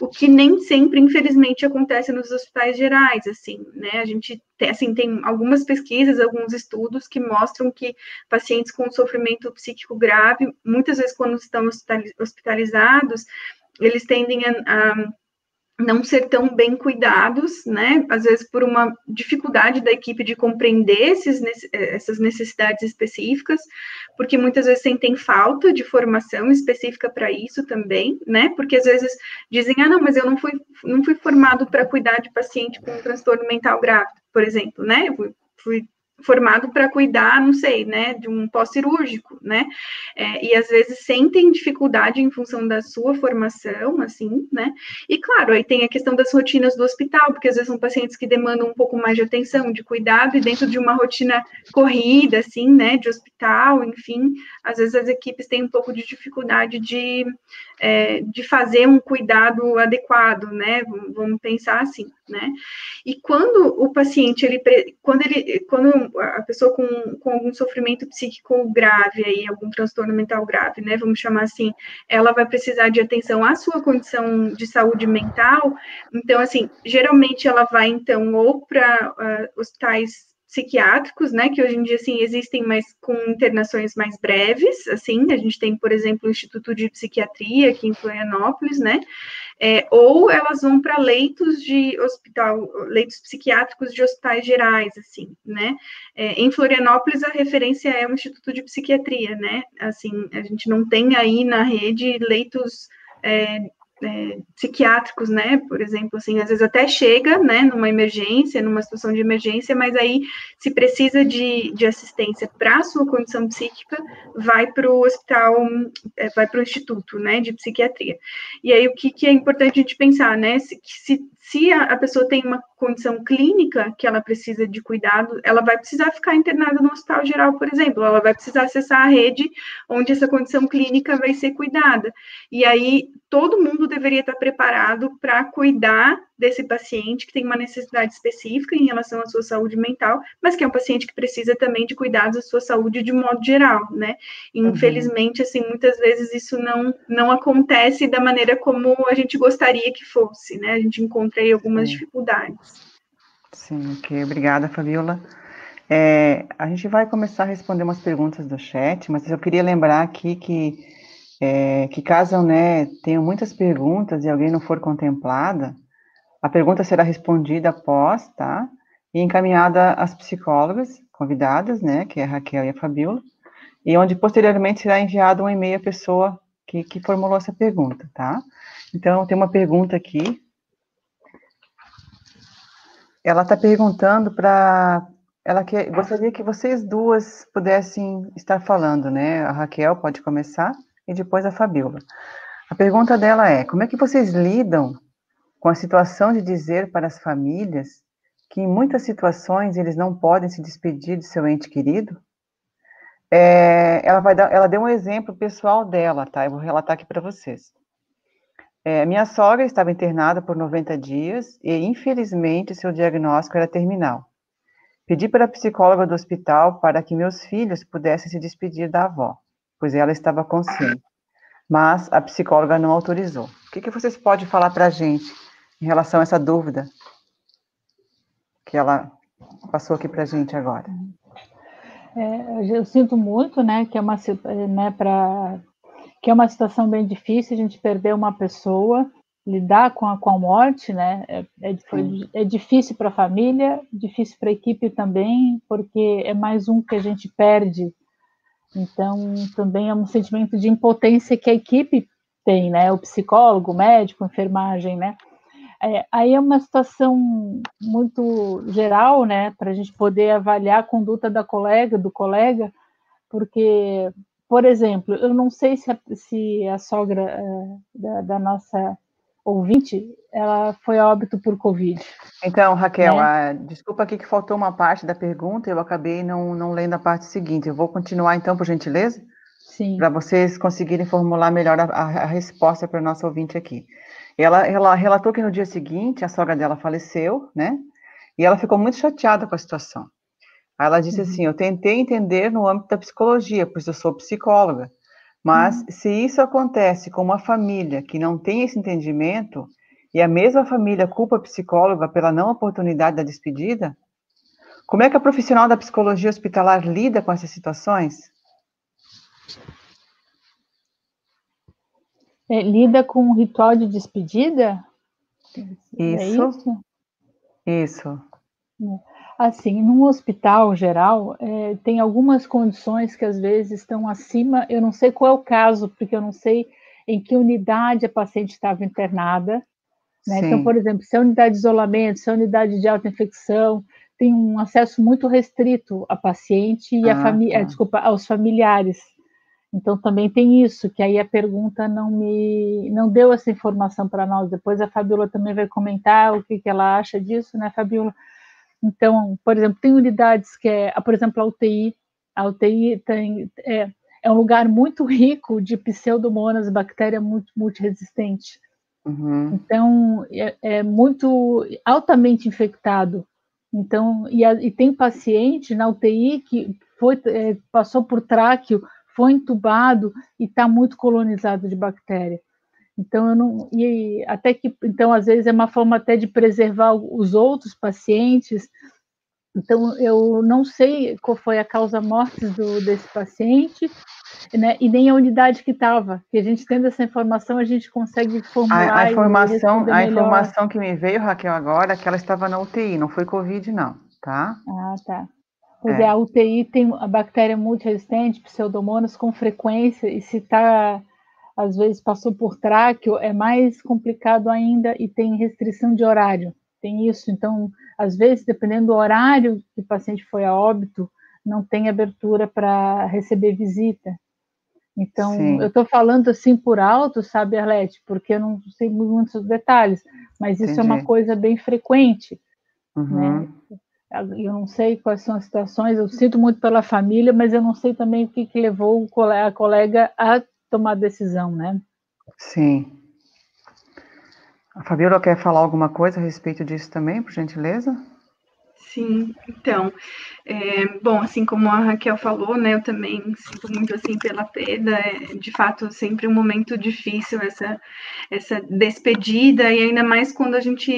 o que nem sempre, infelizmente, acontece nos hospitais gerais, assim, né, a gente tem, assim, tem algumas pesquisas, alguns estudos que mostram que pacientes com sofrimento psíquico grave, muitas vezes quando estão hospitalizados, eles tendem a, a não ser tão bem cuidados, né, às vezes por uma dificuldade da equipe de compreender esses, essas necessidades específicas, porque muitas vezes sentem falta de formação específica para isso também, né, porque às vezes dizem, ah, não, mas eu não fui, não fui formado para cuidar de paciente com transtorno mental grave, por exemplo, né, eu fui formado para cuidar, não sei, né, de um pós-cirúrgico, né, é, e às vezes sentem dificuldade em função da sua formação, assim, né, e claro, aí tem a questão das rotinas do hospital, porque às vezes são pacientes que demandam um pouco mais de atenção, de cuidado, e dentro de uma rotina corrida, assim, né, de hospital, enfim, às vezes as equipes têm um pouco de dificuldade de, é, de fazer um cuidado adequado, né, vamos pensar assim, né, e quando o paciente, ele, quando ele, quando a pessoa com, com algum sofrimento psíquico grave, aí, algum transtorno mental grave, né, vamos chamar assim, ela vai precisar de atenção à sua condição de saúde mental, então, assim, geralmente ela vai, então, ou para uh, hospitais psiquiátricos, né, que hoje em dia, assim, existem, mas com internações mais breves, assim, a gente tem, por exemplo, o Instituto de Psiquiatria aqui em Florianópolis, né, é, ou elas vão para leitos de hospital, leitos psiquiátricos de hospitais gerais, assim, né, é, em Florianópolis a referência é o Instituto de Psiquiatria, né, assim, a gente não tem aí na rede leitos é, É, psiquiátricos, né, por exemplo, assim, às vezes até chega, né, numa emergência, numa situação de emergência, mas aí se precisa de, de assistência para a sua condição psíquica, vai para o hospital, é, vai para o Instituto, né, de Psiquiatria. E aí o que, que é importante a gente pensar, né, se, se, se a pessoa tem uma condição clínica que ela precisa de cuidado, ela vai precisar ficar internada no hospital geral, por exemplo, ela vai precisar acessar a rede onde essa condição clínica vai ser cuidada. E aí todo mundo deveria estar preparado para cuidar desse paciente que tem uma necessidade específica em relação à sua saúde mental, mas que é um paciente que precisa também de cuidados da sua saúde de um modo geral, né? Infelizmente, uhum. assim, muitas vezes isso não, não acontece da maneira como a gente gostaria que fosse, né? A gente encontra aí algumas Sim. dificuldades. Sim, ok. Obrigada, Fabíola. É, a gente vai começar a responder umas perguntas do chat, mas eu queria lembrar aqui que, é, que caso, né, tenham muitas perguntas e alguém não for contemplada, a pergunta será respondida após, tá? E encaminhada às psicólogas convidadas, né? Que é a Raquel e a Fabíola. E onde posteriormente será enviado um e-mail à pessoa que, que formulou essa pergunta, tá? Então, tem uma pergunta aqui. Ela está perguntando para... Ela que, gostaria que vocês duas pudessem estar falando, né? A Raquel pode começar e depois a Fabíola. A pergunta dela é, como é que vocês lidam com a situação de dizer para as famílias que em muitas situações eles não podem se despedir de seu ente querido? É, ela, vai dar, ela deu um exemplo pessoal dela, tá? Eu vou relatar aqui para vocês. É, minha sogra estava internada por noventa dias e, infelizmente, seu diagnóstico era terminal. Pedi para a psicóloga do hospital para que meus filhos pudessem se despedir da avó, pois ela estava consciente, mas a psicóloga não autorizou. O que, que vocês podem falar para a gente em relação a essa dúvida que ela passou aqui para a gente agora? É, eu sinto muito, né, que é uma, né, pra, que é uma situação bem difícil, a gente perder uma pessoa, lidar com a, com a morte, né, é, é, foi, é difícil para a família, difícil para a equipe também, porque é mais um que a gente perde. Então, também é um sentimento de impotência que a equipe tem, né, o psicólogo, o médico, a enfermagem, né, é, aí é uma situação muito geral, né, para a gente poder avaliar a conduta da colega, do colega, porque, por exemplo, eu não sei se a, se a sogra é, da, da nossa ouvinte, ela foi a óbito por Covid. Então, Raquel, né? a, desculpa aqui que faltou uma parte da pergunta, eu acabei não, não lendo a parte seguinte, eu vou continuar então, por gentileza? Sim. Para vocês conseguirem formular melhor a, a resposta para a nossa ouvinte aqui. Ela, ela relatou que no dia seguinte, a sogra dela faleceu, né? E ela ficou muito chateada com a situação. Aí ela disse uhum. assim, eu tentei entender no âmbito da psicologia, pois eu sou psicóloga, mas uhum. se isso acontece com uma família que não tem esse entendimento, e a mesma família culpa a psicóloga pela não oportunidade da despedida, como é que a profissional da psicologia hospitalar lida com essas situações? É, lida com um ritual de despedida? Isso. É isso. Isso. Assim, num hospital geral, é, tem algumas condições que às vezes estão acima, eu não sei qual é o caso, porque eu não sei em que unidade a paciente estava internada, né? Então, por exemplo, se é unidade de isolamento, se é unidade de autoinfecção, tem um acesso muito restrito a paciente e ah, a família, tá. desculpa, aos familiares. Então também tem isso, que aí a pergunta não me, não deu essa informação para nós. Depois a Fabíola também vai comentar o que, que ela acha disso, né, Fabíola? Então, por exemplo, tem unidades que é, por exemplo, a U T I, a U T I tem, é, é um lugar muito rico de pseudomonas, bactéria multiresistente. Uhum. Então, é, é muito altamente infectado. Então, e, a, e tem paciente na U T I que foi, é, passou por tráqueo, foi entubado e está muito colonizado de bactéria. Então, eu não... E até que, então, às vezes, é uma forma até de preservar os outros pacientes. Então, eu não sei qual foi a causa mortis do, desse paciente, né? E nem a unidade que estava. Que a gente tendo essa informação, a gente consegue formular... A, a, informação, a informação que me veio, Raquel, agora, é que ela estava na U T I, não foi Covid, não, tá? Ah, tá. Pois é, é a U T I tem a bactéria multiresistente, pseudomonas, com frequência, e se está... às vezes passou por tráqueo, é mais complicado ainda e tem restrição de horário, tem isso. Então, às vezes, dependendo do horário que o paciente foi a óbito, não tem abertura para receber visita. Então, sim, eu estou falando assim por alto, sabe, Arlete, porque eu não sei muitos detalhes, mas isso, entendi, é uma coisa bem frequente, uhum, né? Eu não sei quais são as situações, eu sinto muito pela família, mas eu não sei também o que, que levou a colega a tomar decisão, né? Sim. A Fabíola quer falar alguma coisa a respeito disso também, por gentileza? Sim, então, é, bom, assim como a Raquel falou, né, eu também sinto muito, assim, pela perda, é, de fato, sempre um momento difícil essa, essa despedida, e ainda mais quando a gente,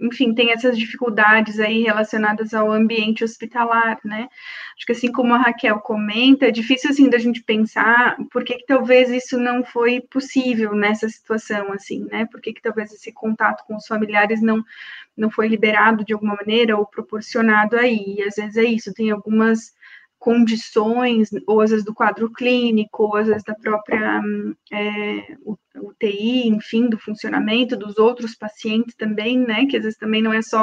enfim, tem essas dificuldades aí relacionadas ao ambiente hospitalar, né, acho que assim como a Raquel comenta, é difícil, assim, da gente pensar por que que talvez isso não foi possível nessa situação, assim, né, por que que talvez esse contato com os familiares não... não foi liberado de alguma maneira ou proporcionado aí, e às vezes é isso, tem algumas condições, ou às vezes do quadro clínico, ou às vezes da própria é, U T I, enfim, do funcionamento dos outros pacientes também, né, que às vezes também não é só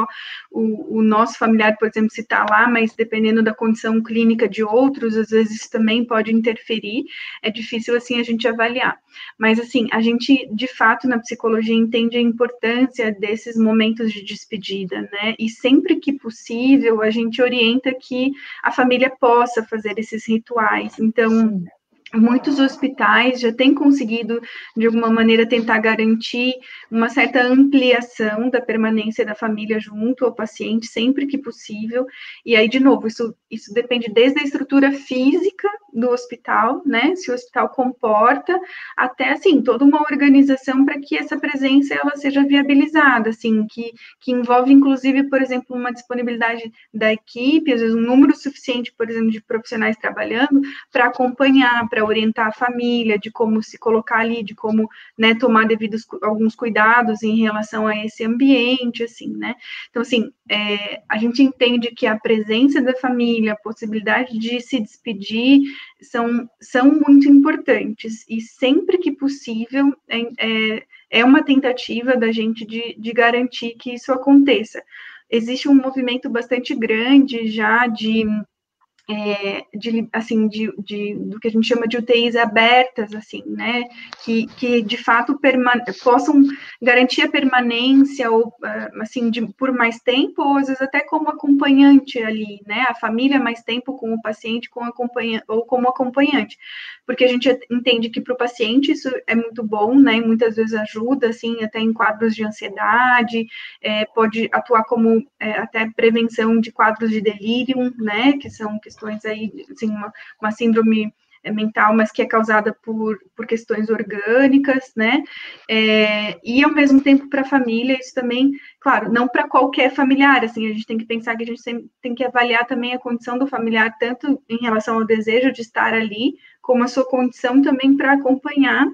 o, o nosso familiar, por exemplo, se está lá, mas dependendo da condição clínica de outros, às vezes isso também pode interferir, é difícil, assim, a gente avaliar. Mas, assim, a gente, de fato, na psicologia entende a importância desses momentos de despedida, né, e sempre que possível, a gente orienta que a família possa fazer esses rituais, então... Muitos hospitais já têm conseguido, de alguma maneira, tentar garantir uma certa ampliação da permanência da família junto ao paciente, sempre que possível. E aí, de novo, isso, isso depende desde a estrutura física do hospital, né? Se o hospital comporta, até, assim, toda uma organização para que essa presença ela seja viabilizada, assim, que, que envolve, inclusive, por exemplo, uma disponibilidade da equipe, às vezes um número suficiente, por exemplo, de profissionais trabalhando para acompanhar, para orientar a família, de como se colocar ali, de como, né, tomar devidos alguns cuidados em relação a esse ambiente, assim, né, então, assim, é, a gente entende que a presença da família, a possibilidade de se despedir, são, são muito importantes, e sempre que possível, é, é, é uma tentativa da gente de, de garantir que isso aconteça. Existe um movimento bastante grande já de... É, de, assim, de, de, do que a gente chama de U T Is abertas, assim, né, que, que de fato permane- possam garantir a permanência, ou, assim, de, por mais tempo, ou às vezes até como acompanhante ali, né, a família mais tempo com o paciente, com acompanha- ou como acompanhante, porque a gente entende que para o paciente isso é muito bom, né, muitas vezes ajuda, assim, até em quadros de ansiedade, é, pode atuar como, é, até prevenção de quadros de delírio, né, que são que questões aí, assim, uma, uma síndrome mental, mas que é causada por, por questões orgânicas, né, é, e ao mesmo tempo para a família, isso também, claro, não para qualquer familiar, assim, a gente tem que pensar que a gente sempre tem que avaliar também a condição do familiar, tanto em relação ao desejo de estar ali, como a sua condição também para acompanhar,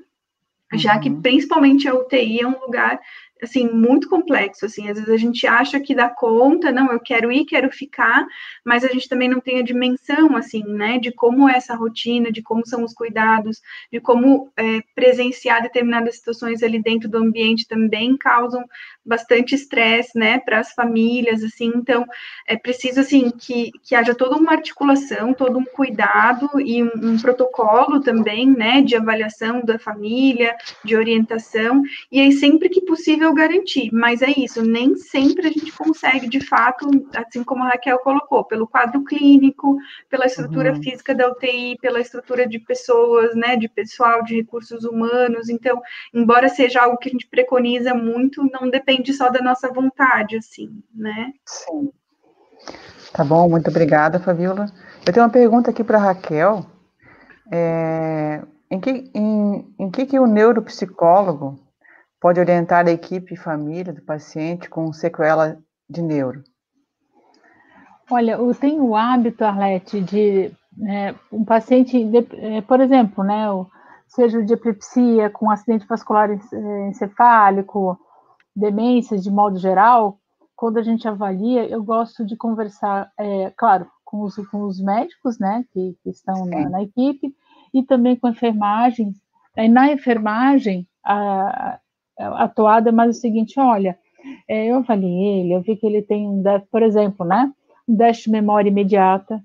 já que principalmente a U T I é um lugar assim, muito complexo, assim, às vezes a gente acha que dá conta, não, eu quero ir, quero ficar, mas a gente também não tem a dimensão, assim, né, de como é essa rotina, de como são os cuidados, de como é, presenciar determinadas situações ali dentro do ambiente também causam bastante estresse, né, para as famílias, assim, então, é preciso, assim, que, que haja toda uma articulação, todo um cuidado e um, um protocolo também, né, de avaliação da família, de orientação, e aí sempre que possível garantir, mas é isso, nem sempre a gente consegue, de fato, assim como a Raquel colocou, pelo quadro clínico, pela estrutura uhum. física da U T I, pela estrutura de pessoas, né, de pessoal, de recursos humanos, então, embora seja algo que a gente preconiza muito, não depende só da nossa vontade, assim, né? Sim. Tá bom, muito obrigada, Fabíola. Eu tenho uma pergunta aqui para a Raquel, é, em, que, em, em que que o neuropsicólogo pode orientar a equipe e família do paciente com sequela de neuro? Olha, eu tenho o hábito, Arlete, de é, um paciente, de, é, por exemplo, né, seja de epilepsia, com acidente vascular encefálico, demência de modo geral, quando a gente avalia, eu gosto de conversar, é, claro, com os, com os médicos, né, que, que estão na, na equipe, e também com a enfermagem. Aí, na enfermagem, a atuada, mas o seguinte, olha, eu avaliei ele, eu vi que ele tem um déficit, por exemplo, né, um déficit de memória imediata,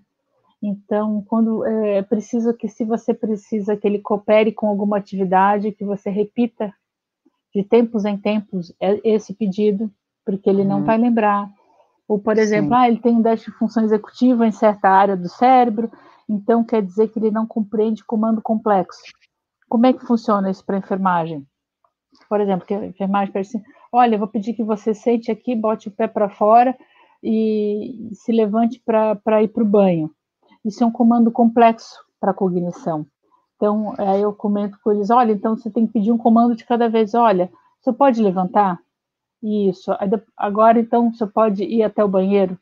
então, quando é preciso que, se você precisa que ele coopere com alguma atividade, que você repita de tempos em tempos esse pedido, porque ele não hum. vai lembrar, ou, por exemplo, Sim. ah, ele tem um déficit de função executiva em certa área do cérebro, então quer dizer que ele não compreende comando complexo. Como é que funciona isso para a enfermagem? Por exemplo, que a enfermagem pede assim, olha, eu vou pedir que você sente aqui, bote o pé para fora e se levante para ir para o banho. Isso é um comando complexo para a cognição. Então, aí eu comento com eles, olha, então você tem que pedir um comando de cada vez, olha, você pode levantar? Isso. Agora, então, você pode ir até o banheiro?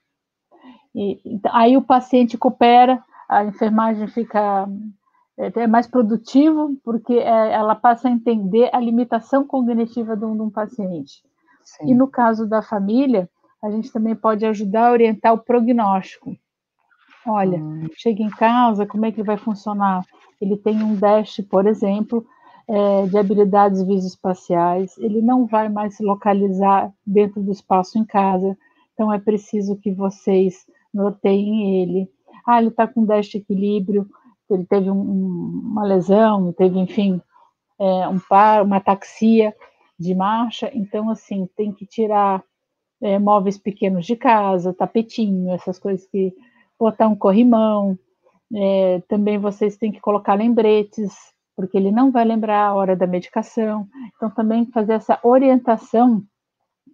E, aí o paciente coopera, a enfermagem fica... é mais produtivo, porque ela passa a entender a limitação cognitiva de um, de um paciente. Sim. E no caso da família, a gente também pode ajudar a orientar o prognóstico. Olha, hum. chega em casa, como é que ele vai funcionar? Ele tem um déficit, por exemplo, é, de habilidades visoespaciais, ele não vai mais se localizar dentro do espaço em casa, então é preciso que vocês noteiem ele. Ah, ele está com déficit de equilíbrio, ele teve um, uma lesão, teve, enfim, é, um par, uma ataxia de marcha, então, assim, tem que tirar é, móveis pequenos de casa, tapetinho, essas coisas que... botar um corrimão, é, também vocês têm que colocar lembretes, porque ele não vai lembrar a hora da medicação, então também fazer essa orientação,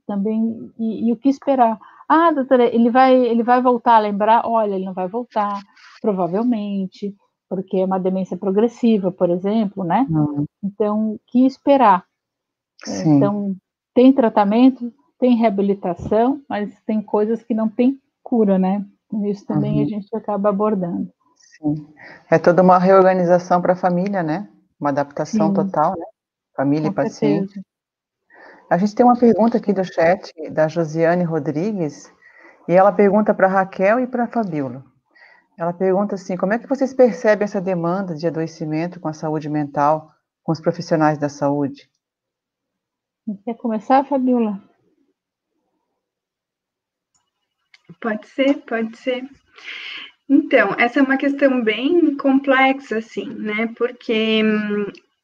também, e, e o que esperar. Ah, doutora, ele vai, ele vai voltar a lembrar? Olha, ele não vai voltar, provavelmente, porque é uma demência progressiva, por exemplo, né? Uhum. Então, o que esperar? Sim. Então, tem tratamento, tem reabilitação, mas tem coisas que não tem cura, né? Isso também uhum. a gente acaba abordando. Sim. É toda uma reorganização para a família, né? Uma adaptação Sim. total, né? Família Com e paciente. Certeza. A gente tem uma pergunta aqui do chat, da Josiane Rodrigues, e ela pergunta para a Raquel e para a Fabíola. Ela pergunta assim, como é que vocês percebem essa demanda de adoecimento com a saúde mental, com os profissionais da saúde? Quer começar, Fabíola? Pode ser, pode ser. Então, essa é uma questão bem complexa, assim, né, porque...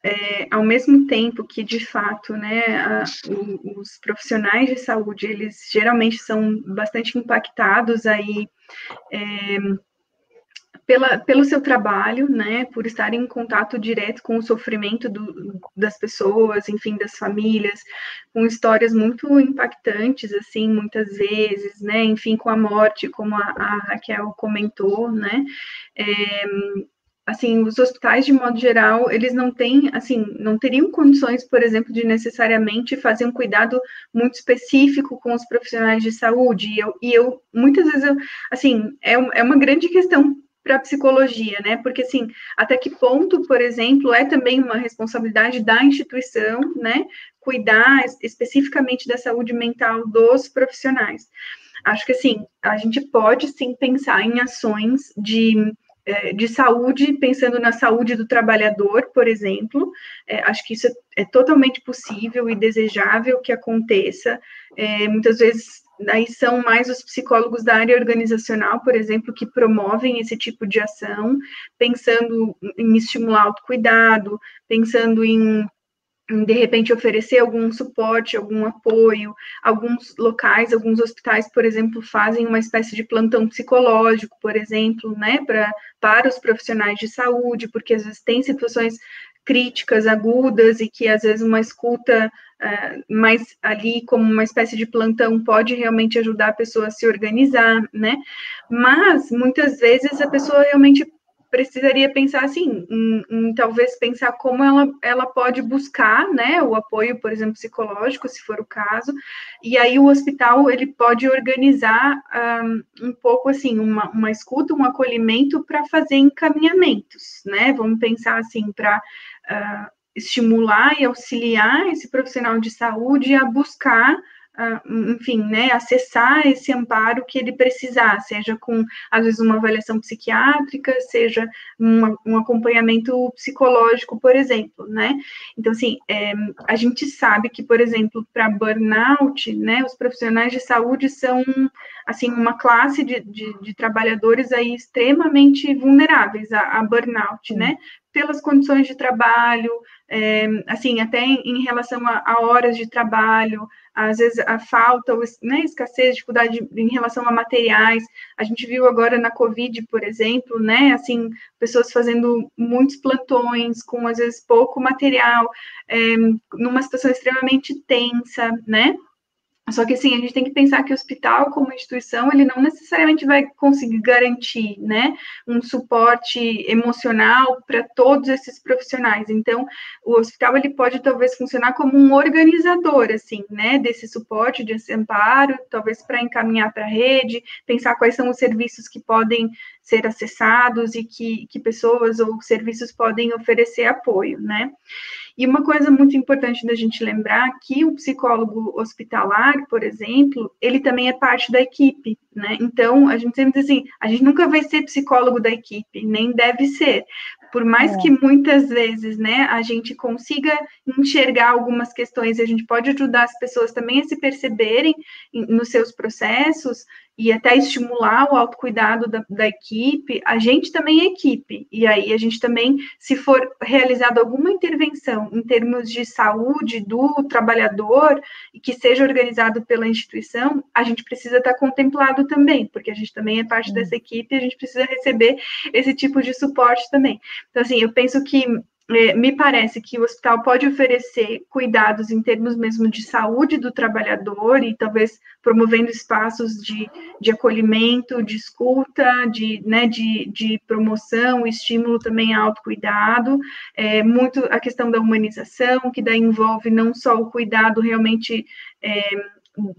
É, ao mesmo tempo que, de fato, né, a, o, os profissionais de saúde, eles geralmente são bastante impactados aí, é, pela, pelo seu trabalho, né, por estarem em contato direto com o sofrimento do, das pessoas, enfim, das famílias, com histórias muito impactantes, assim, muitas vezes, né, enfim, com a morte, como a, a Raquel comentou, né, é, assim, os hospitais, de modo geral, eles não têm, assim, não teriam condições, por exemplo, de necessariamente fazer um cuidado muito específico com os profissionais de saúde, e eu, e eu muitas vezes, eu, assim, é, é uma grande questão para a psicologia, né? Porque, assim, até que ponto, por exemplo, é também uma responsabilidade da instituição, né? Cuidar especificamente da saúde mental dos profissionais. Acho que, assim, a gente pode, sim, pensar em ações de... de saúde, pensando na saúde do trabalhador, por exemplo, é, acho que isso é, é totalmente possível e desejável que aconteça, é, muitas vezes aí são mais os psicólogos da área organizacional, por exemplo, que promovem esse tipo de ação, pensando em estimular autocuidado, pensando em de repente oferecer algum suporte, algum apoio. Alguns locais, alguns hospitais, por exemplo, fazem uma espécie de plantão psicológico, por exemplo, né, pra, para os profissionais de saúde, porque às vezes tem situações críticas, agudas, e que às vezes uma escuta uh, mais ali como uma espécie de plantão pode realmente ajudar a pessoa a se organizar, né, mas muitas vezes a pessoa realmente precisaria pensar, assim, em, em talvez pensar como ela, ela pode buscar, né, o apoio, por exemplo, psicológico, se for o caso, e aí o hospital, ele pode organizar um, um pouco, assim, uma, uma escuta, um acolhimento para fazer encaminhamentos, né, vamos pensar, assim, para uh, estimular e auxiliar esse profissional de saúde a buscar, Uh, enfim, né, acessar esse amparo que ele precisar, seja com, às vezes, uma avaliação psiquiátrica, seja uma, um acompanhamento psicológico, por exemplo, né, então, assim, é, a gente sabe que, por exemplo, para burnout, né, os profissionais de saúde são, assim, uma classe de, de, de trabalhadores aí extremamente vulneráveis a, a burnout, uhum. né, pelas condições de trabalho, é, assim, até em, em relação a, a horas de trabalho, às vezes a falta, né, escassez, dificuldade em relação a materiais. A gente viu agora na Covid, por exemplo, né, assim, pessoas fazendo muitos plantões, com às vezes pouco material, é, numa situação extremamente tensa, né, só que, assim, a gente tem que pensar que o hospital, como instituição, ele não necessariamente vai conseguir garantir, né, um suporte emocional para todos esses profissionais. Então, o hospital, ele pode, talvez, funcionar como um organizador, assim, né, desse suporte, desse amparo, talvez para encaminhar para a rede, pensar quais são os serviços que podem ser acessados e que, que pessoas ou serviços podem oferecer apoio, né. E uma coisa muito importante da gente lembrar que o psicólogo hospitalar, por exemplo, ele também é parte da equipe, né? Então, a gente sempre diz assim, a gente nunca vai ser psicólogo da equipe, nem deve ser. Por mais é. que muitas vezes, né, a gente consiga enxergar algumas questões, a gente pode ajudar as pessoas também a se perceberem nos seus processos, e até estimular o autocuidado da, da equipe, a gente também é equipe, e aí a gente também, se for realizada alguma intervenção em termos de saúde do trabalhador, que seja organizado pela instituição, a gente precisa estar contemplado também, porque a gente também é parte dessa equipe, e a gente precisa receber esse tipo de suporte também. Então, assim, eu penso que me parece que o hospital pode oferecer cuidados em termos mesmo de saúde do trabalhador e talvez promovendo espaços de, de acolhimento, de escuta, de, né, de, de promoção, estímulo também a autocuidado, é, muito a questão da humanização, que daí envolve não só o cuidado realmente... É,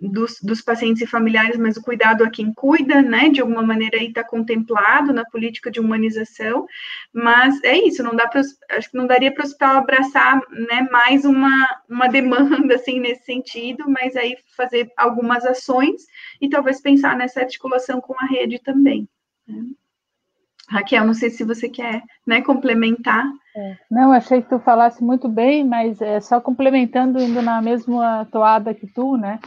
Dos, dos pacientes e familiares, mas o cuidado a quem cuida, né, de alguma maneira aí está contemplado na política de humanização, mas é isso, não dá pra, acho que não daria para o hospital abraçar, né, mais uma, uma demanda, assim, nesse sentido, mas aí fazer algumas ações e talvez pensar nessa articulação com a rede também, né? Raquel, não sei se você quer, né, complementar. É. Não, achei que tu falasse muito bem, mas é, só complementando, indo na mesma toada que tu, né,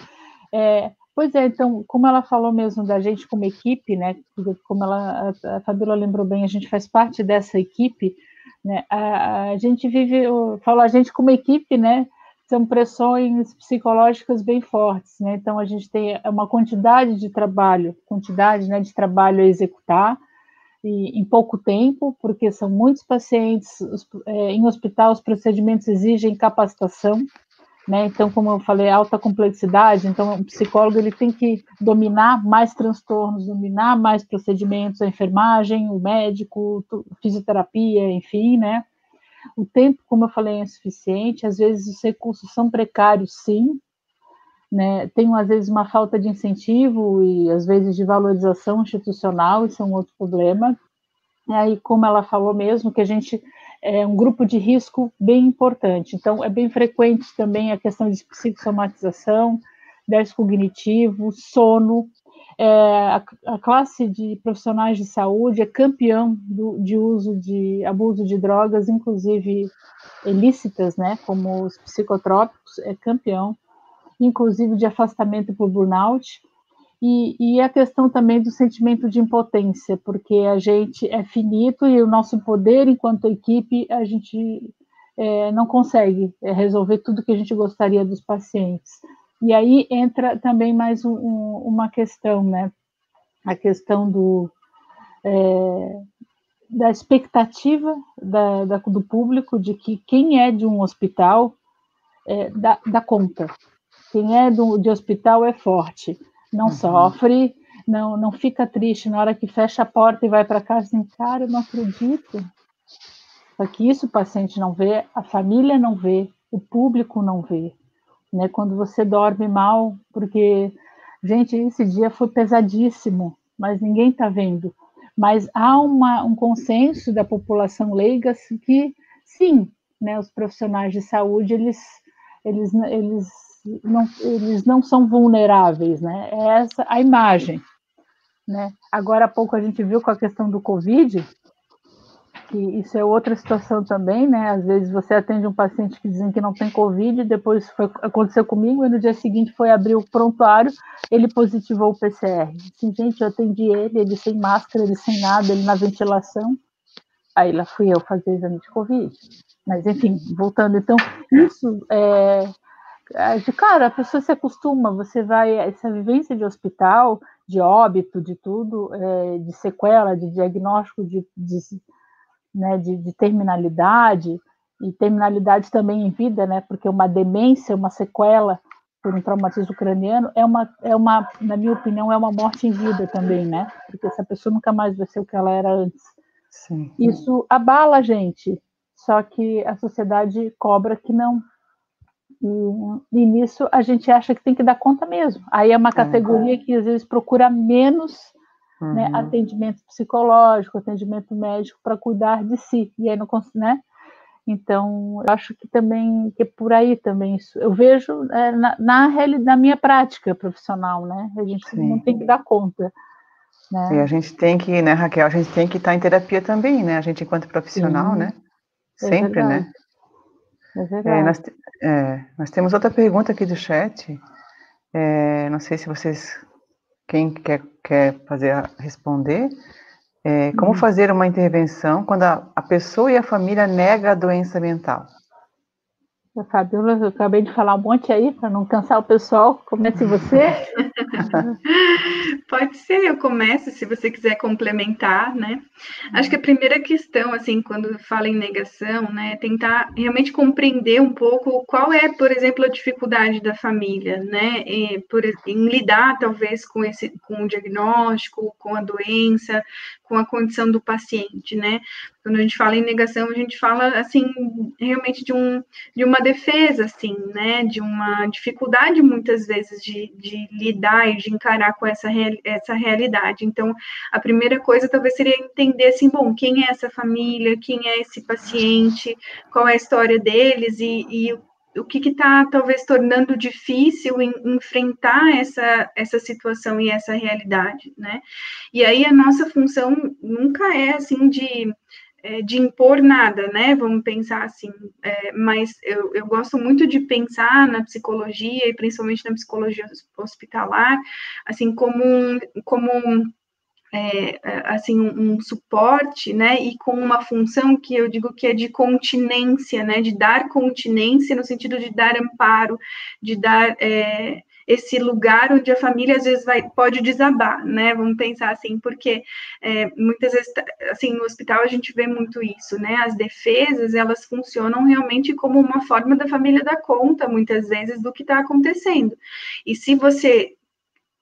É, pois é, então, como ela falou mesmo da gente como equipe, né, como ela, a Fabíola lembrou bem, a gente faz parte dessa equipe, né, a, a gente vive, eu falo a gente como equipe, né, são pressões psicológicas bem fortes, né, então a gente tem uma quantidade de trabalho, quantidade, né, de trabalho a executar, e, em pouco tempo, porque são muitos pacientes, os, é, em hospital os procedimentos exigem capacitação, né? Então, como eu falei, alta complexidade, então o psicólogo ele tem que dominar mais transtornos, dominar mais procedimentos, a enfermagem, o médico, fisioterapia, enfim, né? O tempo, como eu falei, é insuficiente, às vezes os recursos são precários, sim, né? Tem, às vezes, uma falta de incentivo e, às vezes, de valorização institucional, isso é um outro problema. né, e como ela falou mesmo, que a gente é um grupo de risco bem importante. Então, é bem frequente também a questão de psicossomatização, déficit cognitivo, sono. É, a, a classe de profissionais de saúde é campeão do, de uso de abuso de drogas, inclusive ilícitas, né, como os psicotrópicos, é campeão, inclusive de afastamento por burnout, e, e a questão também do sentimento de impotência, porque a gente é finito e o nosso poder enquanto equipe, a gente é, não consegue resolver tudo que a gente gostaria dos pacientes. E aí entra também mais um, um, uma questão, né? A questão do, é, da expectativa da, da, do público de que quem é de um hospital é, dá, dá conta. Quem é do, de hospital é forte, não uhum. sofre, não, não fica triste na hora que fecha a porta e vai para casa e diz, cara, eu não acredito. Só que isso o paciente não vê, a família não vê, o público não vê. Né, quando você dorme mal, porque, gente, esse dia foi pesadíssimo, mas ninguém está vendo. Mas há uma, um consenso da população leiga que, sim, né, os profissionais de saúde, eles, eles, eles, não, eles não são vulneráveis, né? É essa a imagem. Né? Agora há pouco a gente viu com a questão do Covid, que isso é outra situação também, né? Às vezes você atende um paciente que dizem que não tem Covid, depois foi, aconteceu comigo, e no dia seguinte foi abrir o prontuário, ele positivou o P C R. Assim, gente, eu atendi ele, ele sem máscara, ele sem nada, ele na ventilação. Aí lá fui eu fazer exame de Covid. Mas, enfim, voltando. Então, isso é... Cara, a pessoa se acostuma, você vai... Essa vivência de hospital, de óbito, de tudo, é, de sequela, de diagnóstico, de... de Né, de, de terminalidade, e terminalidade também em vida, né, porque uma demência, uma sequela por um traumatismo craniano, é uma, é uma, na minha opinião, é uma morte em vida também, né, porque essa pessoa nunca mais vai ser o que ela era antes. Sim. Isso abala a gente, só que a sociedade cobra que não. E, e nisso a gente acha que tem que dar conta mesmo. Aí é uma categoria uhum. que às vezes procura menos... Uhum. Né, atendimento psicológico, atendimento médico para cuidar de si, e aí não consigo, né? Então, eu acho que também, que é por aí também isso. Eu vejo é, na, na, na minha prática profissional, né? A gente Sim. não tem que dar conta. Né? E a gente tem que, né, Raquel, a gente tem que estar em terapia também, né? A gente enquanto profissional, Sim. né? Sempre, é né? É verdade. É, nós, é, nós temos outra pergunta aqui do chat, é, não sei se vocês... Quem quer, quer fazer, responder, é, como fazer uma intervenção quando a, a pessoa e a família negam a doença mental? Fabíola, eu acabei de falar um monte aí, para não cansar o pessoal, comece você. Pode ser, eu começo, se você quiser complementar, né? Acho que a primeira questão, assim, quando fala em negação, né, é tentar realmente compreender um pouco qual é, por exemplo, a dificuldade da família, né, e, por, em lidar, talvez, com, esse, com o diagnóstico, com a doença, com a condição do paciente, né? Quando a gente fala em negação, a gente fala, assim, realmente de, um, de uma defesa, assim, né, de uma dificuldade, muitas vezes, de, de lidar e de encarar com essa, real, essa realidade. Então, a primeira coisa, talvez, seria entender, assim, bom, quem é essa família, quem é esse paciente, qual é a história deles e, e o o que está, talvez, tornando difícil em, enfrentar essa, essa situação e essa realidade, né? E aí, a nossa função nunca é, assim, de, de impor nada, né? Vamos pensar assim, é, mas eu, eu gosto muito de pensar na psicologia, e principalmente na psicologia hospitalar, assim, como um... Como um É, assim, um, um suporte, né, e com uma função que eu digo que é de continência, né, de dar continência no sentido de dar amparo, de dar é, esse lugar onde a família às vezes vai, pode desabar, né, vamos pensar assim, porque é, muitas vezes, assim, no hospital a gente vê muito isso, né, as defesas, elas funcionam realmente como uma forma da família dar conta, muitas vezes, do que está acontecendo, e se você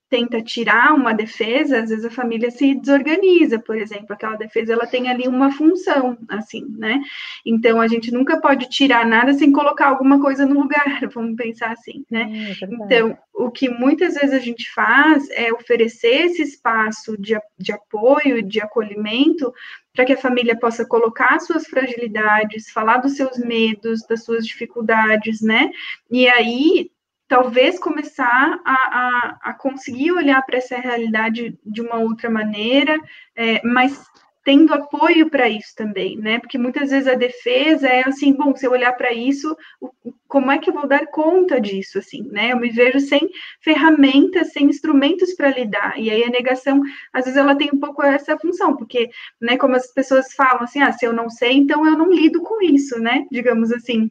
tenta tirar uma defesa, às vezes a família se desorganiza, por exemplo, aquela defesa, ela tem ali uma função, assim, né, então a gente nunca pode tirar nada sem colocar alguma coisa no lugar, vamos pensar assim, né, é, então, o que muitas vezes a gente faz é oferecer esse espaço de, de apoio, de acolhimento, para que a família possa colocar suas fragilidades, falar dos seus medos, das suas dificuldades, né? E aí, talvez começar a, a, a conseguir olhar para essa realidade de uma outra maneira, é, mas tendo apoio para isso também, né? Porque muitas vezes a defesa é assim, bom, se eu olhar para isso, como é que eu vou dar conta disso, assim, né? Eu me vejo sem ferramentas, sem instrumentos para lidar. E aí a negação, às vezes, ela tem um pouco essa função, porque, né, como as pessoas falam assim, ah, se eu não sei, então eu não lido com isso, né? Digamos assim.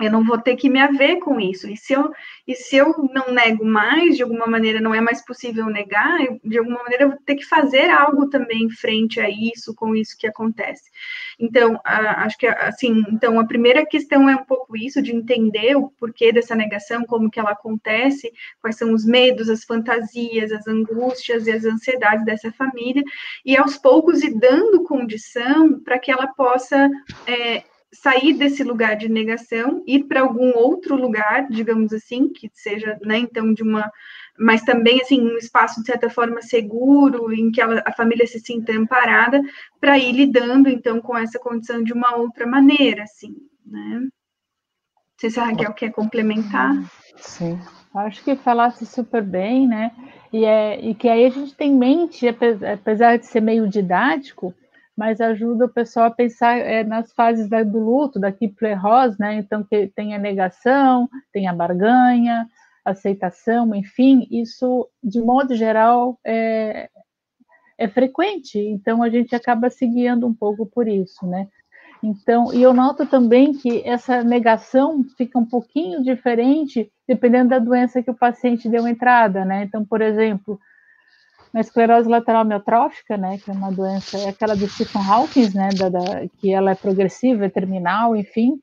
Eu não vou ter que me haver com isso, e se, eu, e se eu não nego mais, de alguma maneira não é mais possível negar, eu, de alguma maneira eu vou ter que fazer algo também frente a isso, com isso que acontece. Então, a, acho que, assim, então a primeira questão é um pouco isso, de entender o porquê dessa negação, como que ela acontece, quais são os medos, as fantasias, as angústias e as ansiedades dessa família, e aos poucos ir dando condição para que ela possa... É, sair desse lugar de negação, ir para algum outro lugar, digamos assim, que seja, né, então, de uma... Mas também, assim, um espaço, de certa forma, seguro, em que ela, a família se sinta amparada, para ir lidando, então, com essa condição de uma outra maneira, assim, né? Não sei se a Raquel quer complementar. Sim, acho que falasse super bem, né? E, é, e que aí a gente tem em mente, apesar de ser meio didático, mas ajuda o pessoal a pensar é, nas fases da, do luto, da Kübler-Ross, né? Então, que tem a negação, tem a barganha, aceitação, enfim, isso, de modo geral, é, é frequente, então a gente acaba se guiando um pouco por isso, né? Então, e eu noto também que essa negação fica um pouquinho diferente dependendo da doença que o paciente deu entrada, né? Então, por exemplo... na esclerose lateral amiotrófica, né, que é uma doença, é aquela do Stephen Hawking, né, da, da, que ela é progressiva, é terminal, enfim,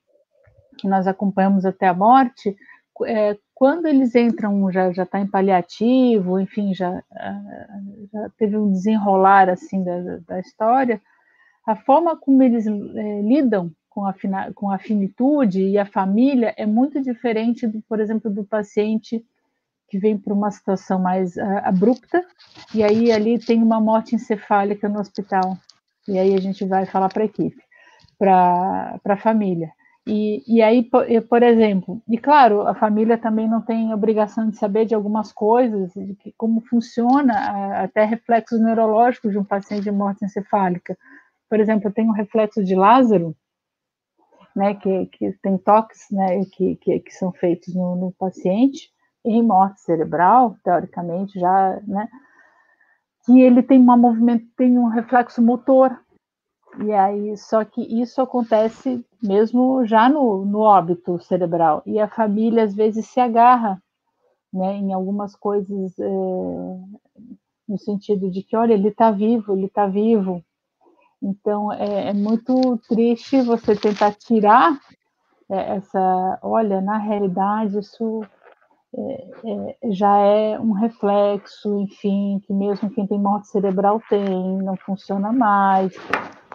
que nós acompanhamos até a morte, é, quando eles entram, já já está em paliativo, enfim, já, já teve um desenrolar, assim, da, da história, a forma como eles é, lidam com a, com a finitude e a família é muito diferente, do, por exemplo, do paciente que vem para uma situação mais uh, abrupta, e aí ali tem uma morte encefálica no hospital, e aí a gente vai falar para a equipe, para a família. E, e aí, por, por exemplo, e claro, a família também não tem obrigação de saber de algumas coisas, de que, como funciona a, até reflexos neurológicos de um paciente de morte encefálica. Por exemplo, eu tenho um reflexo de Lázaro, né, que, que tem toques, né, que, que, que são feitos no, no paciente, em morte cerebral, teoricamente, já, né, que ele tem, uma movimento, tem um reflexo motor, e aí, só que isso acontece mesmo já no, no óbito cerebral, e a família, às vezes, se agarra, né, em algumas coisas, é, no sentido de que, olha, ele está vivo, ele está vivo, então, é, é muito triste você tentar tirar essa, olha, na realidade, isso... É, é, já é um reflexo, enfim, que mesmo quem tem morte cerebral tem, não funciona mais,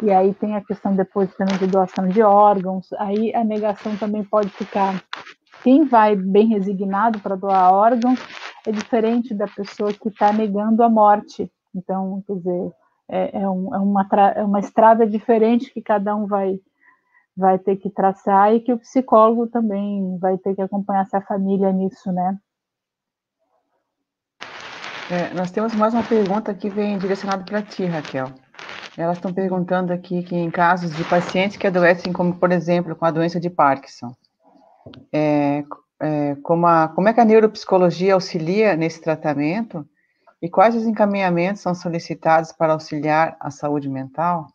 e aí tem a questão depois também de doação de órgãos, aí a negação também pode ficar, quem vai bem resignado para doar órgãos é diferente da pessoa que está negando a morte, então, quer dizer, é, é, um, é, uma, é uma estrada diferente que cada um vai vai ter que traçar, e que o psicólogo também vai ter que acompanhar essa família nisso, né? É, nós temos mais uma pergunta que vem direcionada para ti, Raquel. Elas estão perguntando aqui que em casos de pacientes que adoecem, como por exemplo, com a doença de Parkinson, é, é, como, a, como é que a neuropsicologia auxilia nesse tratamento e quais os encaminhamentos são solicitados para auxiliar a saúde mental?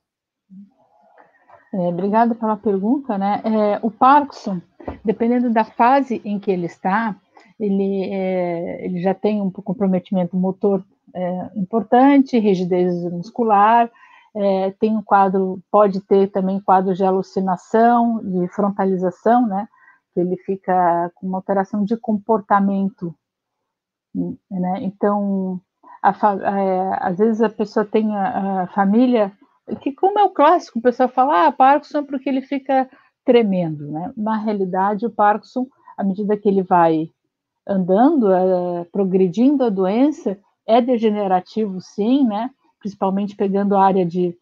É, obrigada pela pergunta, né? É, o Parkinson, dependendo da fase em que ele está, ele, é, ele já tem um comprometimento motor é, importante, rigidez muscular, é, tem um quadro, pode ter também quadro de alucinação, de frontalização, né? Ele fica com uma alteração de comportamento, né? Então, a, é, às vezes a pessoa tem a, a família... que como é o clássico, o pessoal fala, ah, Parkinson, porque ele fica tremendo, né? Na realidade, o Parkinson, à medida que ele vai andando, é, progredindo a doença, é degenerativo, sim, né? Principalmente pegando a área de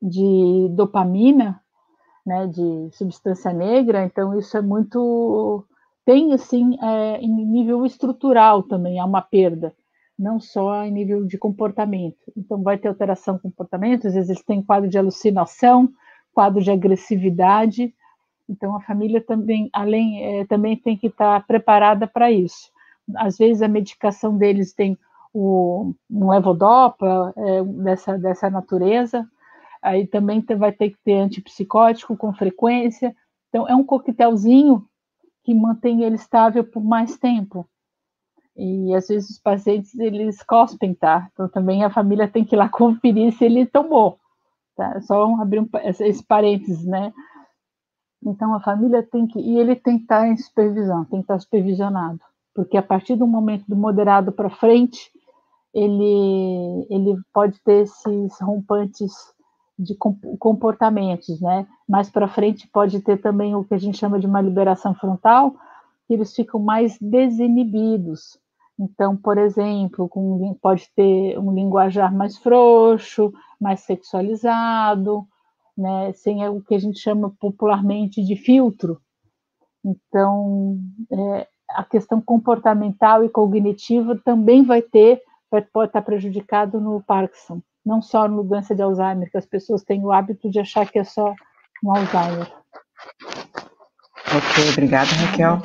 de dopamina, né, de substância negra, então isso é muito... Tem, assim, é, em nível estrutural também, há uma perda, não só em nível de comportamento. Então, vai ter alteração de comportamento, às vezes tem quadro de alucinação, quadro de agressividade, então a família também, além, é, também tem que estar preparada para isso. Às vezes a medicação deles tem o, um levodopa, é, dessa, dessa natureza, aí também vai ter que ter antipsicótico com frequência, então é um coquetelzinho que mantém ele estável por mais tempo. E às vezes os pacientes, eles cospem, tá? Então também a família tem que ir lá conferir se ele tomou, tá? Só abrir um, esse parênteses, né? Então a família tem que... E ele tem que estar em supervisão, tem que estar supervisionado, porque a partir do momento do moderado para frente, ele, ele pode ter esses rompantes de comportamentos, né? Mais para frente pode ter também o que a gente chama de uma liberação frontal, que eles ficam mais desinibidos. Então, por exemplo, com, pode ter um linguajar mais frouxo, mais sexualizado, né? Sem o que a gente chama popularmente de filtro. Então, é, a questão comportamental e cognitiva também vai ter, pode estar prejudicado no Parkinson. Não só na doença de Alzheimer, que as pessoas têm o hábito de achar que é só um Alzheimer. Ok, obrigada, Raquel.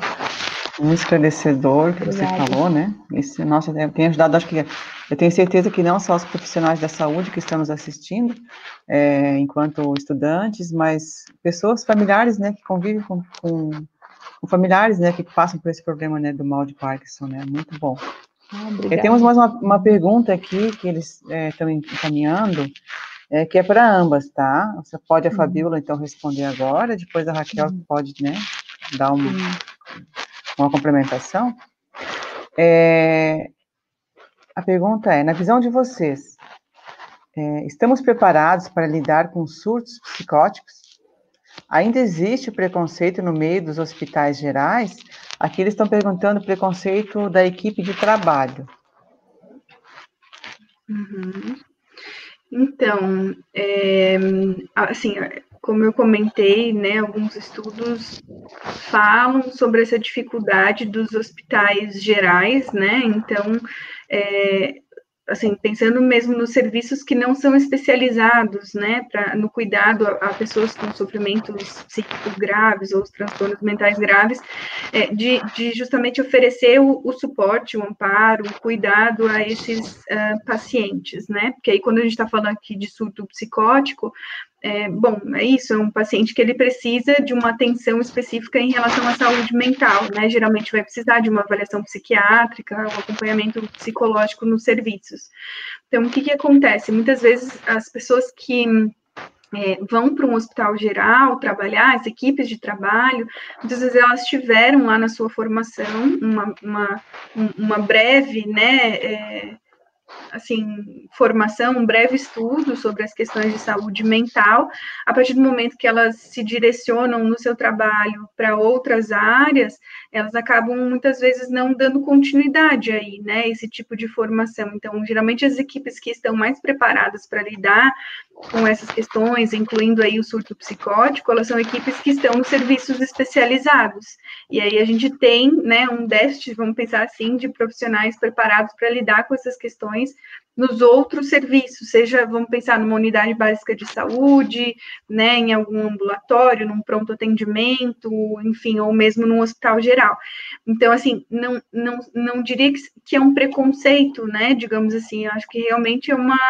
Muito esclarecedor que você falou, né? Esse, nossa, tem ajudado, acho que eu tenho certeza que não só os profissionais da saúde que estamos assistindo, é, enquanto estudantes, mas pessoas familiares, né, que convivem com, com, com familiares, né, que passam por esse problema, né, do mal de Parkinson, né? Muito bom. Ah, temos mais uma, uma pergunta aqui que eles estão é, encaminhando, é, que é para ambas, tá? Você pode, a uhum. Fabíola, então, responder agora, depois a Raquel uhum. pode, né, dar uma, uhum. uma complementação. É, a pergunta é, na visão de vocês, é, estamos preparados para lidar com surtos psicóticos? Ainda existe preconceito no meio dos hospitais gerais? Aqui eles estão perguntando o preconceito da equipe de trabalho. Uhum. Então, é, assim, como eu comentei, né, alguns estudos falam sobre essa dificuldade dos hospitais gerais, né, então... É, assim, pensando mesmo nos serviços que não são especializados, né, pra, no cuidado a, a pessoas com sofrimentos psíquicos graves ou transtornos mentais graves, é, de, de justamente oferecer o, o suporte, o amparo, o cuidado a esses uh, pacientes, né, porque aí quando a gente está falando aqui de surto psicótico, é, bom, é isso, é um paciente que ele precisa de uma atenção específica em relação à saúde mental, né, geralmente vai precisar de uma avaliação psiquiátrica, um acompanhamento psicológico nos serviços. Então, o que que acontece? Muitas vezes as pessoas que É, vão para um hospital geral trabalhar, as equipes de trabalho, muitas vezes elas tiveram lá na sua formação uma, uma, uma breve, né, é, assim, formação, um breve estudo sobre as questões de saúde mental. A partir do momento que elas se direcionam no seu trabalho para outras áreas, elas acabam muitas vezes não dando continuidade aí, né, esse tipo de formação. Então, geralmente as equipes que estão mais preparadas para lidar com essas questões, incluindo aí o surto psicótico, elas são equipes que estão nos serviços especializados. E aí a gente tem, né, um déficit, vamos pensar assim, de profissionais preparados para lidar com essas questões nos outros serviços, seja, vamos pensar numa unidade básica de saúde, né, em algum ambulatório, num pronto atendimento, enfim, ou mesmo num hospital geral. Então, assim, não, não, não diria que, que é um preconceito, né, digamos assim, eu acho que realmente é uma,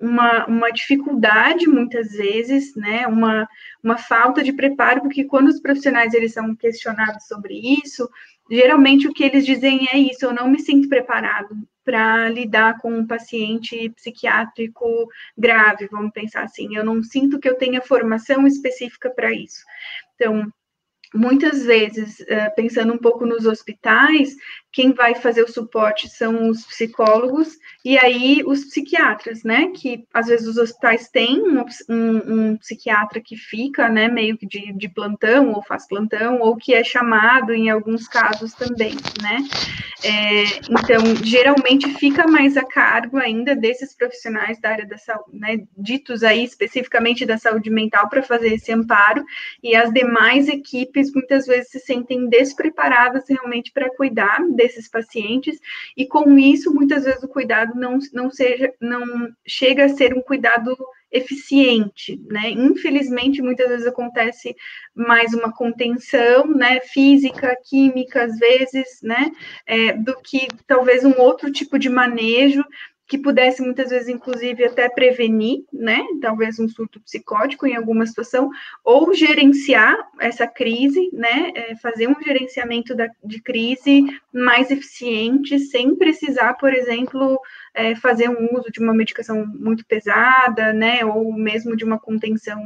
uma, uma dificuldade, muitas vezes, né, uma, uma falta de preparo, porque quando os profissionais, eles são questionados sobre isso, geralmente o que eles dizem é isso, eu não me sinto preparado para lidar com um paciente psiquiátrico grave, vamos pensar assim, eu não sinto que eu tenha formação específica para isso. Então, muitas vezes, pensando um pouco nos hospitais, quem vai fazer o suporte são os psicólogos e aí os psiquiatras, né, que às vezes os hospitais têm um, um, um psiquiatra que fica, né, meio que de, de plantão, ou faz plantão, ou que é chamado em alguns casos também, né, é, então, geralmente fica mais a cargo ainda desses profissionais da área da saúde, né, ditos aí especificamente da saúde mental para fazer esse amparo, e as demais equipes muitas vezes se sentem despreparadas realmente para cuidar desses pacientes, e com isso, muitas vezes, o cuidado não, não, seja, não chega a ser um cuidado eficiente, né? Infelizmente, muitas vezes acontece mais uma contenção, né, física, química, às vezes, né, é, do que talvez um outro tipo de manejo que pudesse, muitas vezes, inclusive, até prevenir, né, talvez um surto psicótico em alguma situação, ou gerenciar essa crise, né, é, fazer um gerenciamento da, de crise mais eficiente, sem precisar, por exemplo, é, fazer um uso de uma medicação muito pesada, né, ou mesmo de uma contenção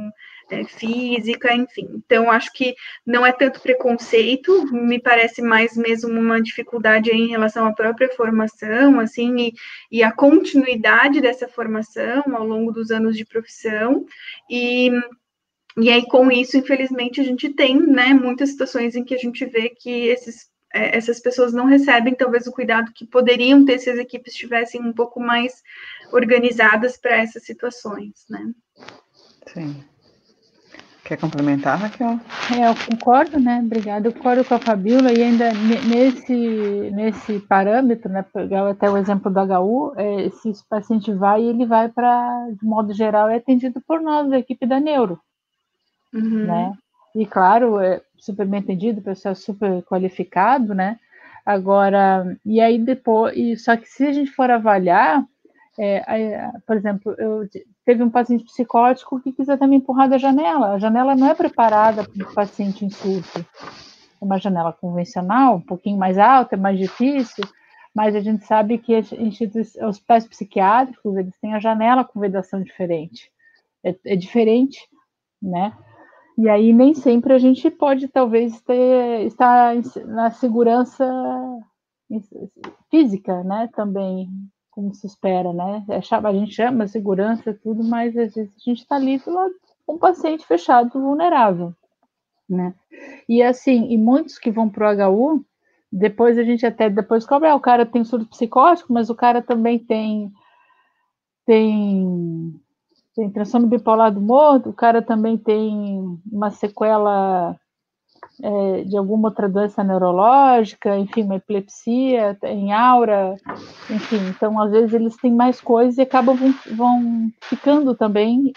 é, física, enfim. Então, acho que não é tanto preconceito, me parece mais mesmo uma dificuldade em relação à própria formação, assim, e, e a continuidade dessa formação ao longo dos anos de profissão, e, e aí com isso, infelizmente, a gente tem, né, muitas situações em que a gente vê que esses, é, essas pessoas não recebem, talvez, o cuidado que poderiam ter se as equipes estivessem um pouco mais organizadas para essas situações, né. Sim. Quer complementar, Raquel? É, eu concordo, né? Obrigada. Eu concordo com a Fabíola e ainda nesse, nesse parâmetro, né? Pegar até o exemplo do H U, é, se esse paciente vai, ele vai para, de modo geral, é atendido por nós, da equipe da Neuro, uhum. né? E claro, é super bem atendido, o pessoal é super qualificado, né? Agora, e aí depois, e, só que se a gente for avaliar, é, por exemplo, eu teve um paciente psicótico que quis até me empurrar da janela. A janela não é preparada para o paciente em surto. É uma janela convencional, um pouquinho mais alta, mais difícil, mas a gente sabe que os hospitais psiquiátricos, eles têm a janela com vedação diferente. É, é diferente, né? E aí nem sempre a gente pode, talvez, ter, estar na segurança física, né, também, como se espera, né? A gente chama segurança, tudo, mas às vezes a gente está ali com um paciente fechado, vulnerável, né? E assim, e muitos que vão para o H U, depois a gente até depois descobre, ah, o cara tem surto psicótico, mas o cara também tem tem, tem transtorno bipolar do humor, o cara também tem uma sequela É, de alguma outra doença neurológica, enfim, uma epilepsia, tem aura, enfim, então às vezes eles têm mais coisas e acabam vão, vão ficando também,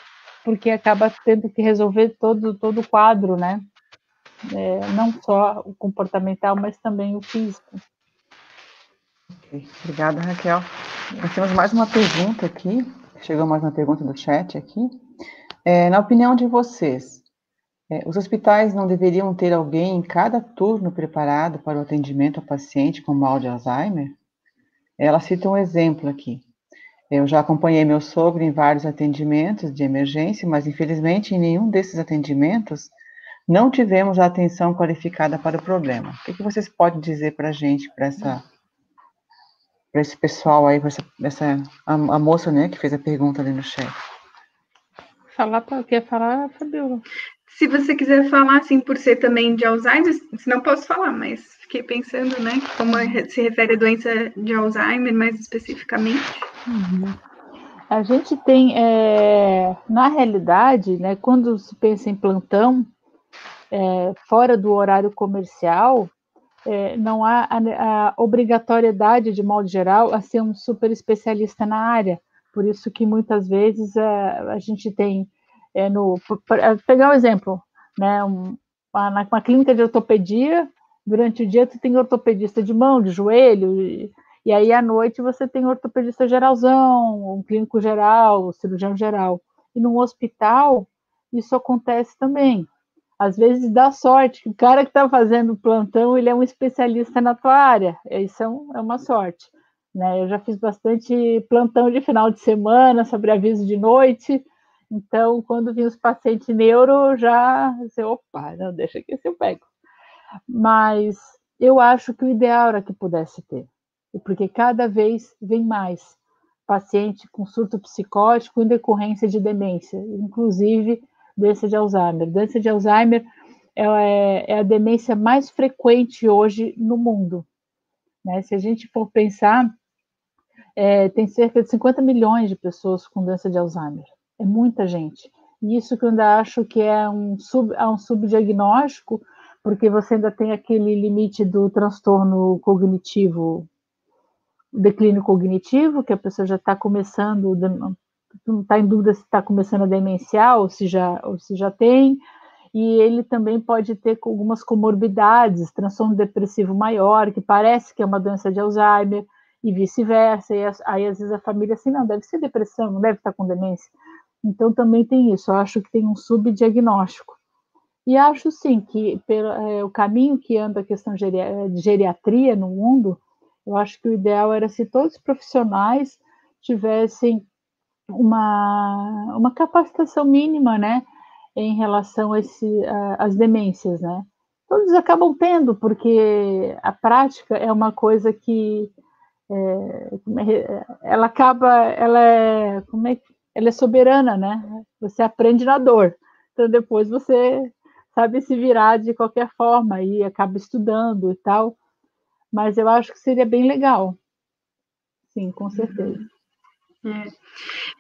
porque acaba tendo que resolver todo, todo o quadro, né, é, não só o comportamental, mas também o físico. Okay. Obrigada, Raquel. Nós temos mais uma pergunta aqui, chegou mais uma pergunta do chat aqui, é, na opinião de vocês, os hospitais não deveriam ter alguém em cada turno preparado para o atendimento ao paciente com mal de Alzheimer? Ela cita um exemplo aqui. Eu já acompanhei meu sogro em vários atendimentos de emergência, mas infelizmente em nenhum desses atendimentos não tivemos a atenção qualificada para o problema. O que vocês podem dizer para a gente, para essa, para esse pessoal aí, para essa, essa a, a moça, né, que fez a pergunta ali no chat? Falar para quer falar, Fabíola? Se você quiser falar, assim, por ser também de Alzheimer, se não posso falar, mas fiquei pensando, né, como se refere a doença de Alzheimer mais especificamente. Uhum. A gente tem, é, na realidade, né, quando se pensa em plantão, é, fora do horário comercial, é, não há a, a obrigatoriedade, de modo geral, a ser um super especialista na área. Por isso que muitas vezes a, a gente tem... É no, pegar um exemplo, né? um, uma, uma clínica de ortopedia, durante o dia tu tem ortopedista de mão, de joelho, e, e aí à noite você tem ortopedista geralzão, um clínico geral, um cirurgião geral. E num hospital isso acontece também. Às vezes dá sorte, o cara que está fazendo plantão, ele é um especialista na tua área, isso é, um, é uma sorte, né? Eu já fiz bastante plantão de final de semana, sobre aviso de noite. Então, quando vinha os pacientes neuro, já... Assim, opa, não, deixa que eu pego. Mas eu acho que o ideal era que pudesse ter, porque cada vez vem mais paciente com surto psicótico em decorrência de demência, inclusive doença de Alzheimer. Doença de Alzheimer é a demência mais frequente hoje no mundo, né? Se a gente for pensar, é, tem cerca de cinquenta milhões de pessoas com doença de Alzheimer, é muita gente. E isso que eu ainda acho que é um, sub, é um subdiagnóstico, porque você ainda tem aquele limite do transtorno cognitivo, declínio cognitivo, que a pessoa já está começando, não está em dúvida se está começando a demenciar ou se já, ou se já tem, e ele também pode ter algumas comorbidades, transtorno depressivo maior, que parece que é uma doença de Alzheimer, e vice-versa, e aí às vezes a família assim, não, deve ser depressão, não deve estar com demência. Então também tem isso, eu acho que tem um subdiagnóstico. E acho sim que pelo, é, o caminho que anda a questão de geriatria no mundo, eu acho que o ideal era se todos os profissionais tivessem uma, uma capacitação mínima, né, em relação a esse, a, às demências, né? Todos acabam tendo, porque a prática é uma coisa que é, ela acaba, ela é, como é, ela é soberana, né? Você aprende na dor, então depois você sabe se virar de qualquer forma e acaba estudando e tal, mas eu acho que seria bem legal, sim, com certeza. É.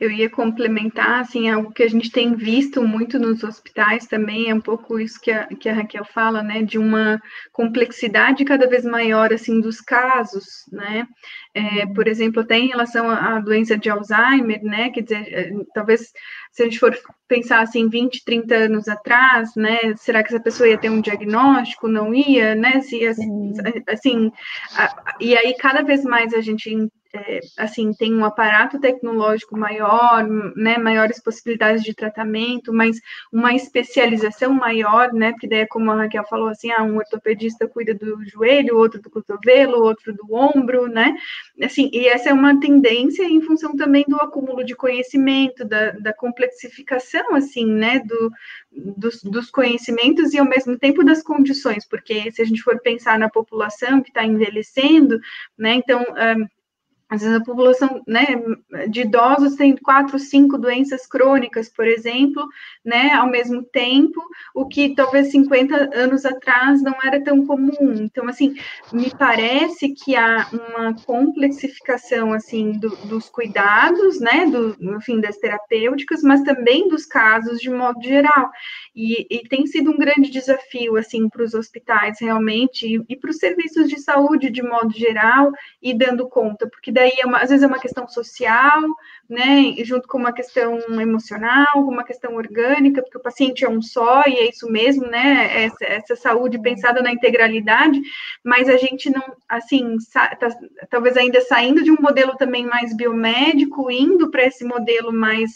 Eu ia complementar, assim, algo que a gente tem visto muito nos hospitais também, é um pouco isso que a, que a Raquel fala, né, de uma complexidade cada vez maior, assim, dos casos, né, é, por exemplo, até em relação à doença de Alzheimer, né, quer dizer, talvez, se a gente for pensar, assim, vinte, trinta anos atrás, né, será que essa pessoa ia ter um diagnóstico, não ia, né, se, assim, a, e aí cada vez mais a gente É, assim, tem um aparato tecnológico maior, né, maiores possibilidades de tratamento, mas uma especialização maior, né, porque daí é como a Raquel falou, assim, ah, um ortopedista cuida do joelho, outro do cotovelo, outro do ombro, né, assim, e essa é uma tendência em função também do acúmulo de conhecimento, da, da complexificação, assim, né, do, dos, dos conhecimentos e, ao mesmo tempo, das condições, porque se a gente for pensar na população que está envelhecendo, né, então, um, às vezes a população, né, de idosos tem quatro, cinco doenças crônicas, por exemplo, né, ao mesmo tempo, o que talvez cinquenta anos atrás não era tão comum. Então, assim, me parece que há uma complexificação, assim, do, dos cuidados, né, do, enfim, das terapêuticas, mas também dos casos de modo geral. E, e tem sido um grande desafio, assim, para os hospitais, realmente, e, e para os serviços de saúde, de modo geral, e dando conta, porque daí Daí, é uma, às vezes, é uma questão social, né, junto com uma questão emocional, uma questão orgânica, porque o paciente é um só, e é isso mesmo, né, essa, essa saúde pensada na integralidade, mas a gente não, assim, tá, talvez ainda saindo de um modelo também mais biomédico, indo para esse modelo mais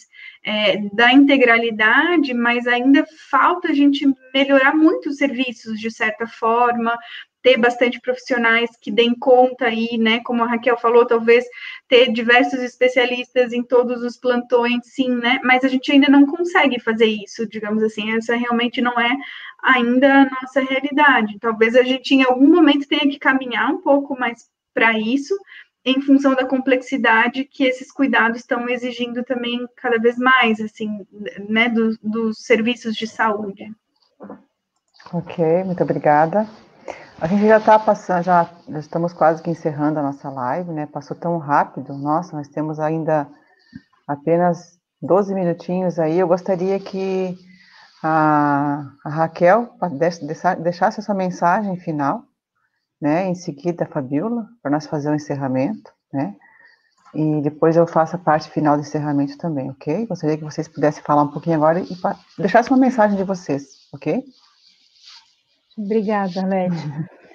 é, da integralidade, mas ainda falta a gente melhorar muito os serviços, de certa forma, ter bastante profissionais que deem conta aí, né, como a Raquel falou, talvez ter diversos especialistas em todos os plantões, sim, né, mas a gente ainda não consegue fazer isso, digamos assim, essa realmente não é ainda a nossa realidade, talvez a gente em algum momento tenha que caminhar um pouco mais para isso, em função da complexidade que esses cuidados estão exigindo também cada vez mais, assim, né, do, dos serviços de saúde. Ok, muito obrigada. A gente já está passando, já, já estamos quase que encerrando a nossa live, né? Passou tão rápido, nossa, nós temos ainda apenas doze minutinhos aí. Eu gostaria que a, a Raquel deixasse a sua mensagem final, né? Em seguida, a Fabíola, para nós fazer o encerramento, né? E depois eu faço a parte final do encerramento também, ok? Gostaria que vocês pudessem falar um pouquinho agora e deixasse uma mensagem de vocês, ok? Obrigada, Arlete.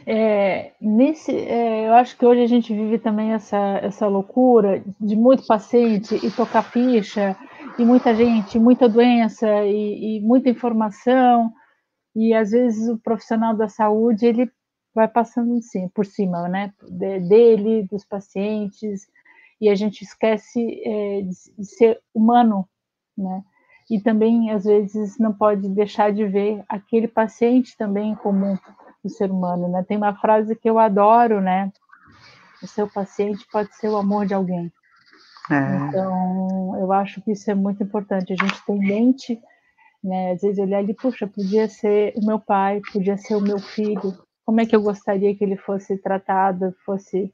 É, nesse, é, eu acho que hoje a gente vive também essa, essa loucura de muito paciente e tocar ficha, e muita gente, muita doença, e, e muita informação, e às vezes o profissional da saúde, ele vai passando por cima, né, dele, dos pacientes, e a gente esquece é, de ser humano, né? E também, às vezes, não pode deixar de ver aquele paciente também como do ser humano, né? Tem uma frase que eu adoro, né? O seu paciente pode ser o amor de alguém. É. Então, eu acho que isso é muito importante. A gente tem mente, né? Às vezes olhar ali, puxa, podia ser o meu pai, podia ser o meu filho. Como é que eu gostaria que ele fosse tratado, fosse...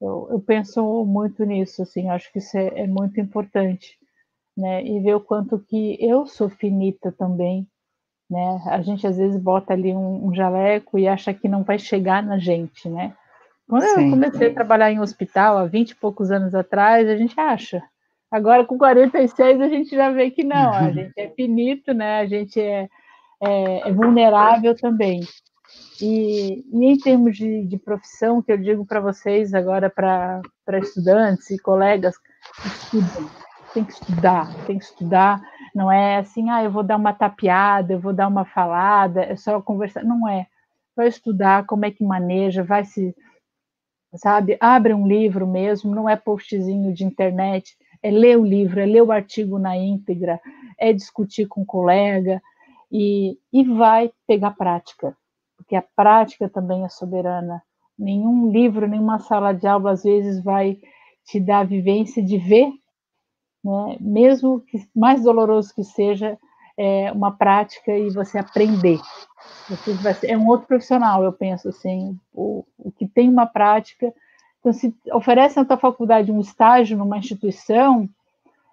Eu, eu penso muito nisso, assim, acho que isso é, é muito importante, né? E ver o quanto que eu sou finita também, né? A gente às vezes bota ali um, um jaleco e acha que não vai chegar na gente, né? Quando sim, eu comecei sim. a trabalhar em hospital há vinte e poucos anos atrás, a gente acha. Agora com quarenta e seis a gente já vê que não, a gente é finito, né? A gente é, é, é vulnerável também. E, e em termos de, de profissão, que eu digo para vocês agora, para estudantes e colegas, estudem, tem que estudar, tem que estudar, não é assim, ah, eu vou dar uma tapeada, eu vou dar uma falada, é só conversar, não é, vai estudar como é que maneja, vai se, sabe, abre um livro mesmo, não é postzinho de internet, é ler o livro, é ler o artigo na íntegra, é discutir com o colega, e, e vai pegar prática. Porque a prática também é soberana. Nenhum livro, nenhuma sala de aula, às vezes, vai te dar a vivência de ver, né? Mesmo que mais doloroso que seja, é uma prática e você aprender. Você vai ser, é um outro profissional, eu penso assim, o, o que tem uma prática. Então, se oferece na tua faculdade um estágio numa instituição,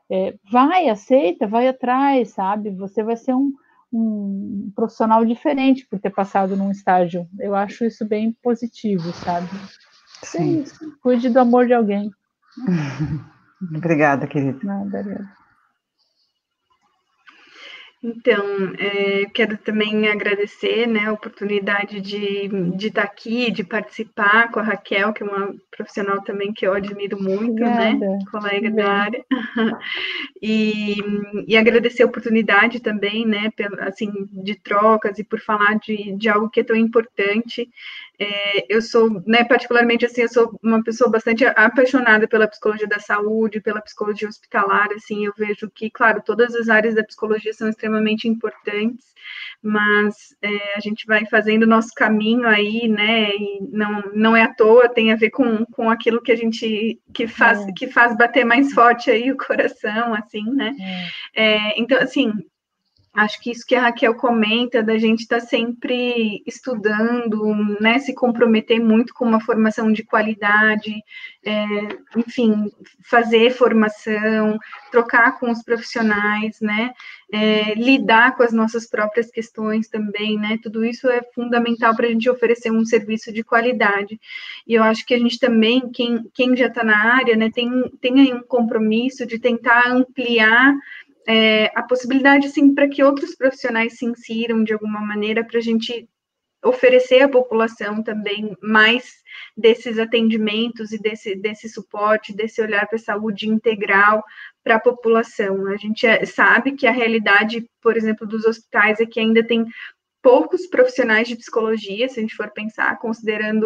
é, vai, aceita, vai atrás, sabe? Você vai ser um... um profissional diferente por ter passado num estágio. Eu acho isso bem positivo, sabe? Sim. É isso. Cuide do amor de alguém. Obrigada, querida. Nada, nada. Então, é, quero também agradecer, né, a oportunidade de, de estar aqui, de participar com a Raquel, que é uma profissional também que eu admiro muito, obrigada, né, colega da área, e, e agradecer a oportunidade também, né, assim, de trocas e por falar de, de algo que é tão importante. É, eu sou, né, particularmente, assim, eu sou uma pessoa bastante apaixonada pela psicologia da saúde, pela psicologia hospitalar, assim, eu vejo que, claro, todas as áreas da psicologia são extremamente importantes, mas é, a gente vai fazendo o nosso caminho aí, né, e não, não é à toa, tem a ver com, com aquilo que a gente, que faz, é. que faz bater mais forte aí o coração, assim, né, é. É, então, assim... Acho que isso que a Raquel comenta, da gente estar sempre estudando, né, se comprometer muito com uma formação de qualidade, é, enfim, fazer formação, trocar com os profissionais, né, é, lidar com as nossas próprias questões também, né, tudo isso é fundamental para a gente oferecer um serviço de qualidade. E eu acho que a gente também, quem, quem já está na área, né, tem, tem aí um compromisso de tentar ampliar É, a possibilidade, assim, para que outros profissionais se insiram de alguma maneira, para a gente oferecer à população também mais desses atendimentos e desse, desse suporte, desse olhar para a saúde integral para a população. A gente sabe que a realidade, por exemplo, dos hospitais é que ainda tem poucos profissionais de psicologia, se a gente for pensar, considerando...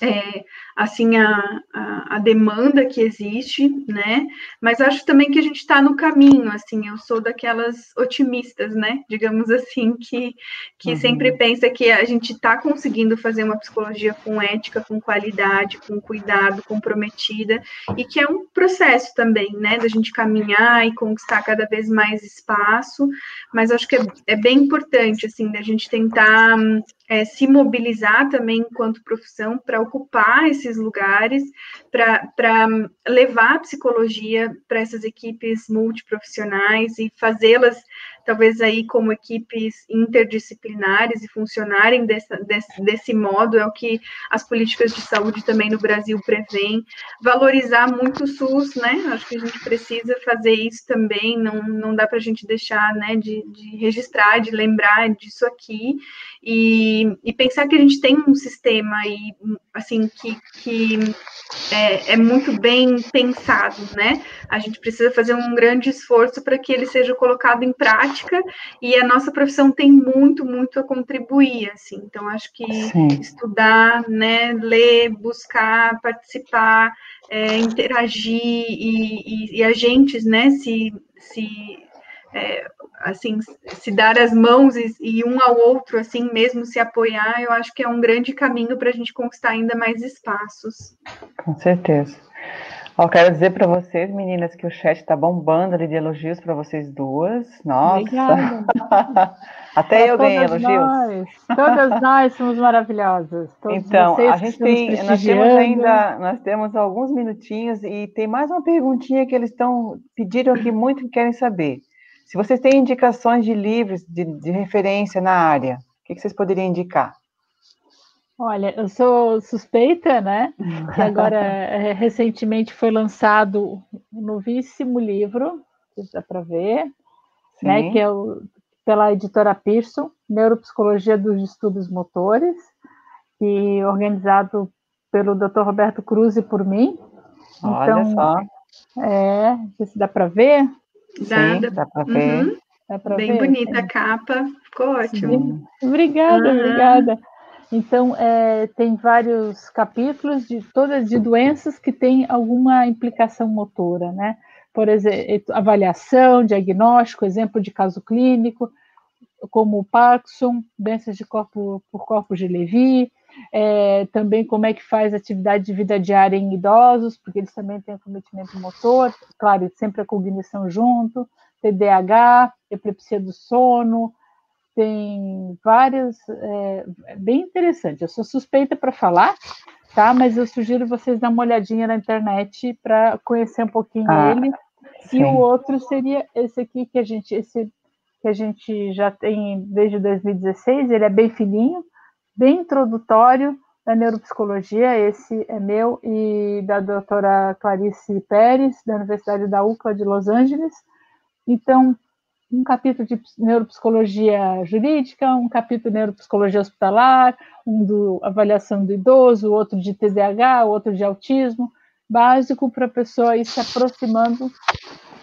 É, assim, a, a, a demanda que existe, né, mas acho também que a gente está no caminho, assim, eu sou daquelas otimistas, né, digamos assim, que, que uhum. sempre pensa que a gente está conseguindo fazer uma psicologia com ética, com qualidade, com cuidado, comprometida, e que é um processo também, né, da gente caminhar e conquistar cada vez mais espaço, mas acho que é, é bem importante, assim, da gente tentar... É, se mobilizar também enquanto profissão para ocupar esses lugares, para levar a psicologia para essas equipes multiprofissionais e fazê-las, talvez aí como equipes interdisciplinares e funcionarem dessa, desse, desse modo, é o que as políticas de saúde também no Brasil prevêem. Valorizar muito o SUS, né? Acho que a gente precisa fazer isso também, não, não dá para a gente deixar, né, de, de registrar, de lembrar disso aqui, e, e pensar que a gente tem um sistema aí, assim, que, que é, é muito bem pensado, né? A gente precisa fazer um grande esforço para que ele seja colocado em prática, e a nossa profissão tem muito, muito a contribuir, assim, então acho que sim, estudar, né, ler, buscar, participar, é, interagir e, e, e agentes, né, se, se é, assim, se dar as mãos e, e um ao outro, assim, mesmo se apoiar, eu acho que é um grande caminho para a gente conquistar ainda mais espaços. Com certeza. Eu quero dizer para vocês, meninas, que o chat está bombando ali de elogios para vocês duas. Nossa! Obrigada. Até pra eu ganhei elogios. Nós, todas nós somos maravilhosas. Todos então, vocês a gente tem, nós temos ainda, nós temos alguns minutinhos e tem mais uma perguntinha que eles estão pediram aqui muito que querem saber. Se vocês têm indicações de livros de, de referência na área, o que, que vocês poderiam indicar? Olha, eu sou suspeita, né? Que agora, recentemente, foi lançado um novíssimo livro, que dá para ver, sim, né? Que é o, pela editora Pearson, Neuropsicologia dos Distúrbios Motores, e organizado pelo doutor Roberto Cruz e por mim. Olha então, só. É, não sei se dá para ver. Dá, Sim, dá para ver. Uhum. Dá pra Bem ver. bonita a capa, ficou ótimo. Sim. Obrigada, uhum. obrigada. Então, é, tem vários capítulos de todas de doenças que têm alguma implicação motora, né? Por exemplo, avaliação, diagnóstico, exemplo de caso clínico, como o Parkinson, doenças de corpo por corpo de Levy, é, também como é que faz atividade de vida diária em idosos, porque eles também têm acometimento motor, claro, sempre a cognição junto, T D A H, epilepsia do sono. Tem várias, é, bem interessante, eu sou suspeita para falar, tá? Mas eu sugiro vocês dar uma olhadinha na internet para conhecer um pouquinho ah, ele. Sim. E o outro seria esse aqui que a gente, esse que a gente já tem desde dois mil e dezesseis, ele é bem fininho, bem introdutório da neuropsicologia, esse é meu e da doutora Clarice Pérez, da Universidade da U C L A de Los Angeles. Então, um capítulo de neuropsicologia jurídica, um capítulo de neuropsicologia hospitalar, um de avaliação do idoso, outro de T D A H, outro de autismo, básico para a pessoa ir se aproximando,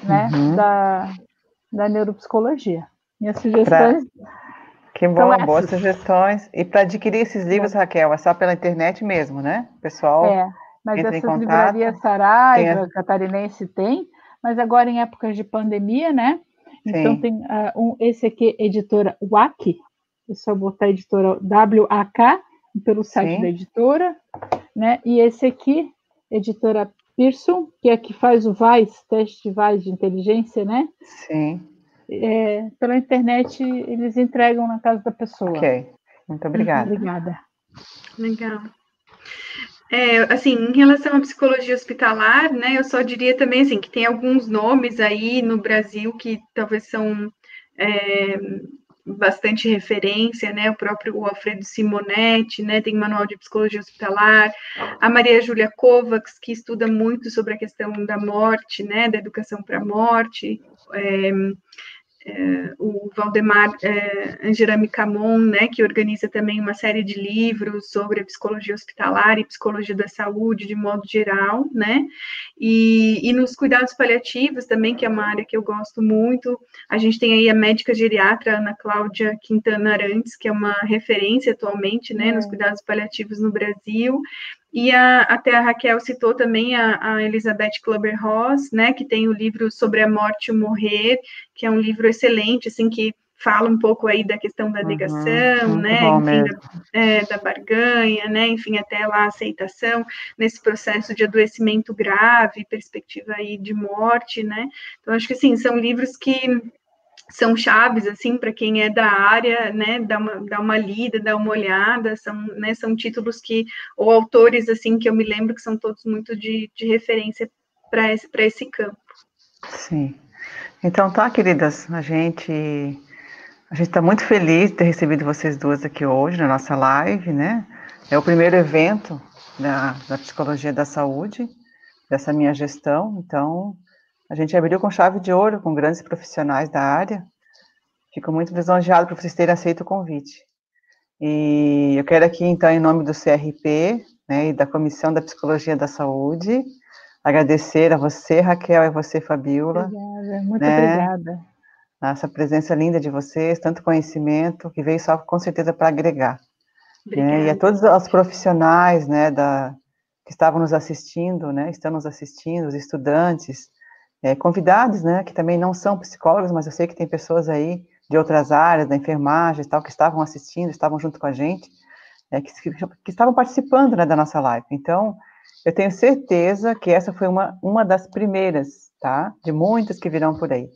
né, uhum. da, da neuropsicologia. Minhas sugestões... Pra... Que bom, então, boas essas. sugestões. E para adquirir esses livros, é. Raquel, é só pela internet mesmo, né? Pessoal, é, mas essas contato, livrarias Saraiva, tem a... Catarinense tem, mas agora em épocas de pandemia, né? Então, sim, tem uh, um, esse aqui, editora W A K, é só botar a editora W A K, pelo site, sim, da editora, né? E esse aqui, editora Pearson, que é que faz o V A I S, teste de V A I S de inteligência, né? Sim. É, pela internet, eles entregam na casa da pessoa. Ok, muito obrigada. Muito obrigada. Legal. É, assim, em relação à psicologia hospitalar, né, eu só diria também, assim, que tem alguns nomes aí no Brasil que talvez são é, bastante referência, né, o próprio Alfredo Simonetti, né, tem manual de psicologia hospitalar, a Maria Júlia Kovacs, que estuda muito sobre a questão da morte, né, da educação para a morte, é, É, o Valdemar é, Angerami Camon, né, que organiza também uma série de livros sobre a psicologia hospitalar e psicologia da saúde de modo geral, né, e, e nos cuidados paliativos também, que é uma área que eu gosto muito, a gente tem aí a médica geriatra Ana Cláudia Quintana Arantes, que é uma referência atualmente, né, nos cuidados paliativos no Brasil. E a, até a Raquel citou também a, a Elizabeth Kübler-Ross, né, que tem o livro Sobre a Morte e o Morrer, que é um livro excelente, assim, que fala um pouco aí da questão da negação, uhum, né, enfim, da, é, da barganha, né, enfim, até lá a aceitação nesse processo de adoecimento grave, perspectiva aí de morte, né. Então, acho que, assim, são livros que são chaves, assim, para quem é da área, né, dá uma, dá uma lida, dá uma olhada, são, né, são títulos que, ou autores, assim, que eu me lembro que são todos muito de, de referência para esse, para esse campo. Sim. Então, tá, queridas, a gente a gente está muito feliz de ter recebido vocês duas aqui hoje na nossa live, né, é o primeiro evento da, da Psicologia da Saúde, dessa minha gestão, então... A gente abriu com chave de ouro, com grandes profissionais da área. Fico muito lisonjeado por vocês terem aceito o convite. E eu quero aqui, então, em nome do C R P, né, e da Comissão da Psicologia da Saúde, agradecer a você, Raquel, e a você, Fabíola. Obrigada, muito né, obrigada. Essa presença linda de vocês, tanto conhecimento, que veio só, com certeza, para agregar. Né, e a todos os profissionais, né, da, que estavam nos assistindo, né, estão nos assistindo, os estudantes, é, convidados, né, que também não são psicólogos, mas eu sei que tem pessoas aí de outras áreas, da enfermagem e tal, que estavam assistindo, estavam junto com a gente, é, que, que estavam participando, né, da nossa live. Então, eu tenho certeza que essa foi uma, uma das primeiras, tá? De muitas que virão por aí.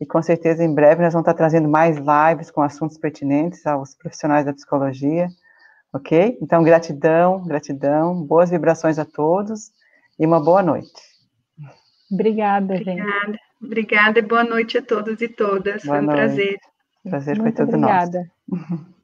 E com certeza, em breve, nós vamos estar trazendo mais lives com assuntos pertinentes aos profissionais da psicologia, ok? Então, gratidão, gratidão, boas vibrações a todos e uma boa noite. Obrigada, gente. Obrigada, obrigada e boa noite a todos e todas. Boa foi um noite. prazer. Prazer Muito foi todo obrigada. nosso. Obrigada.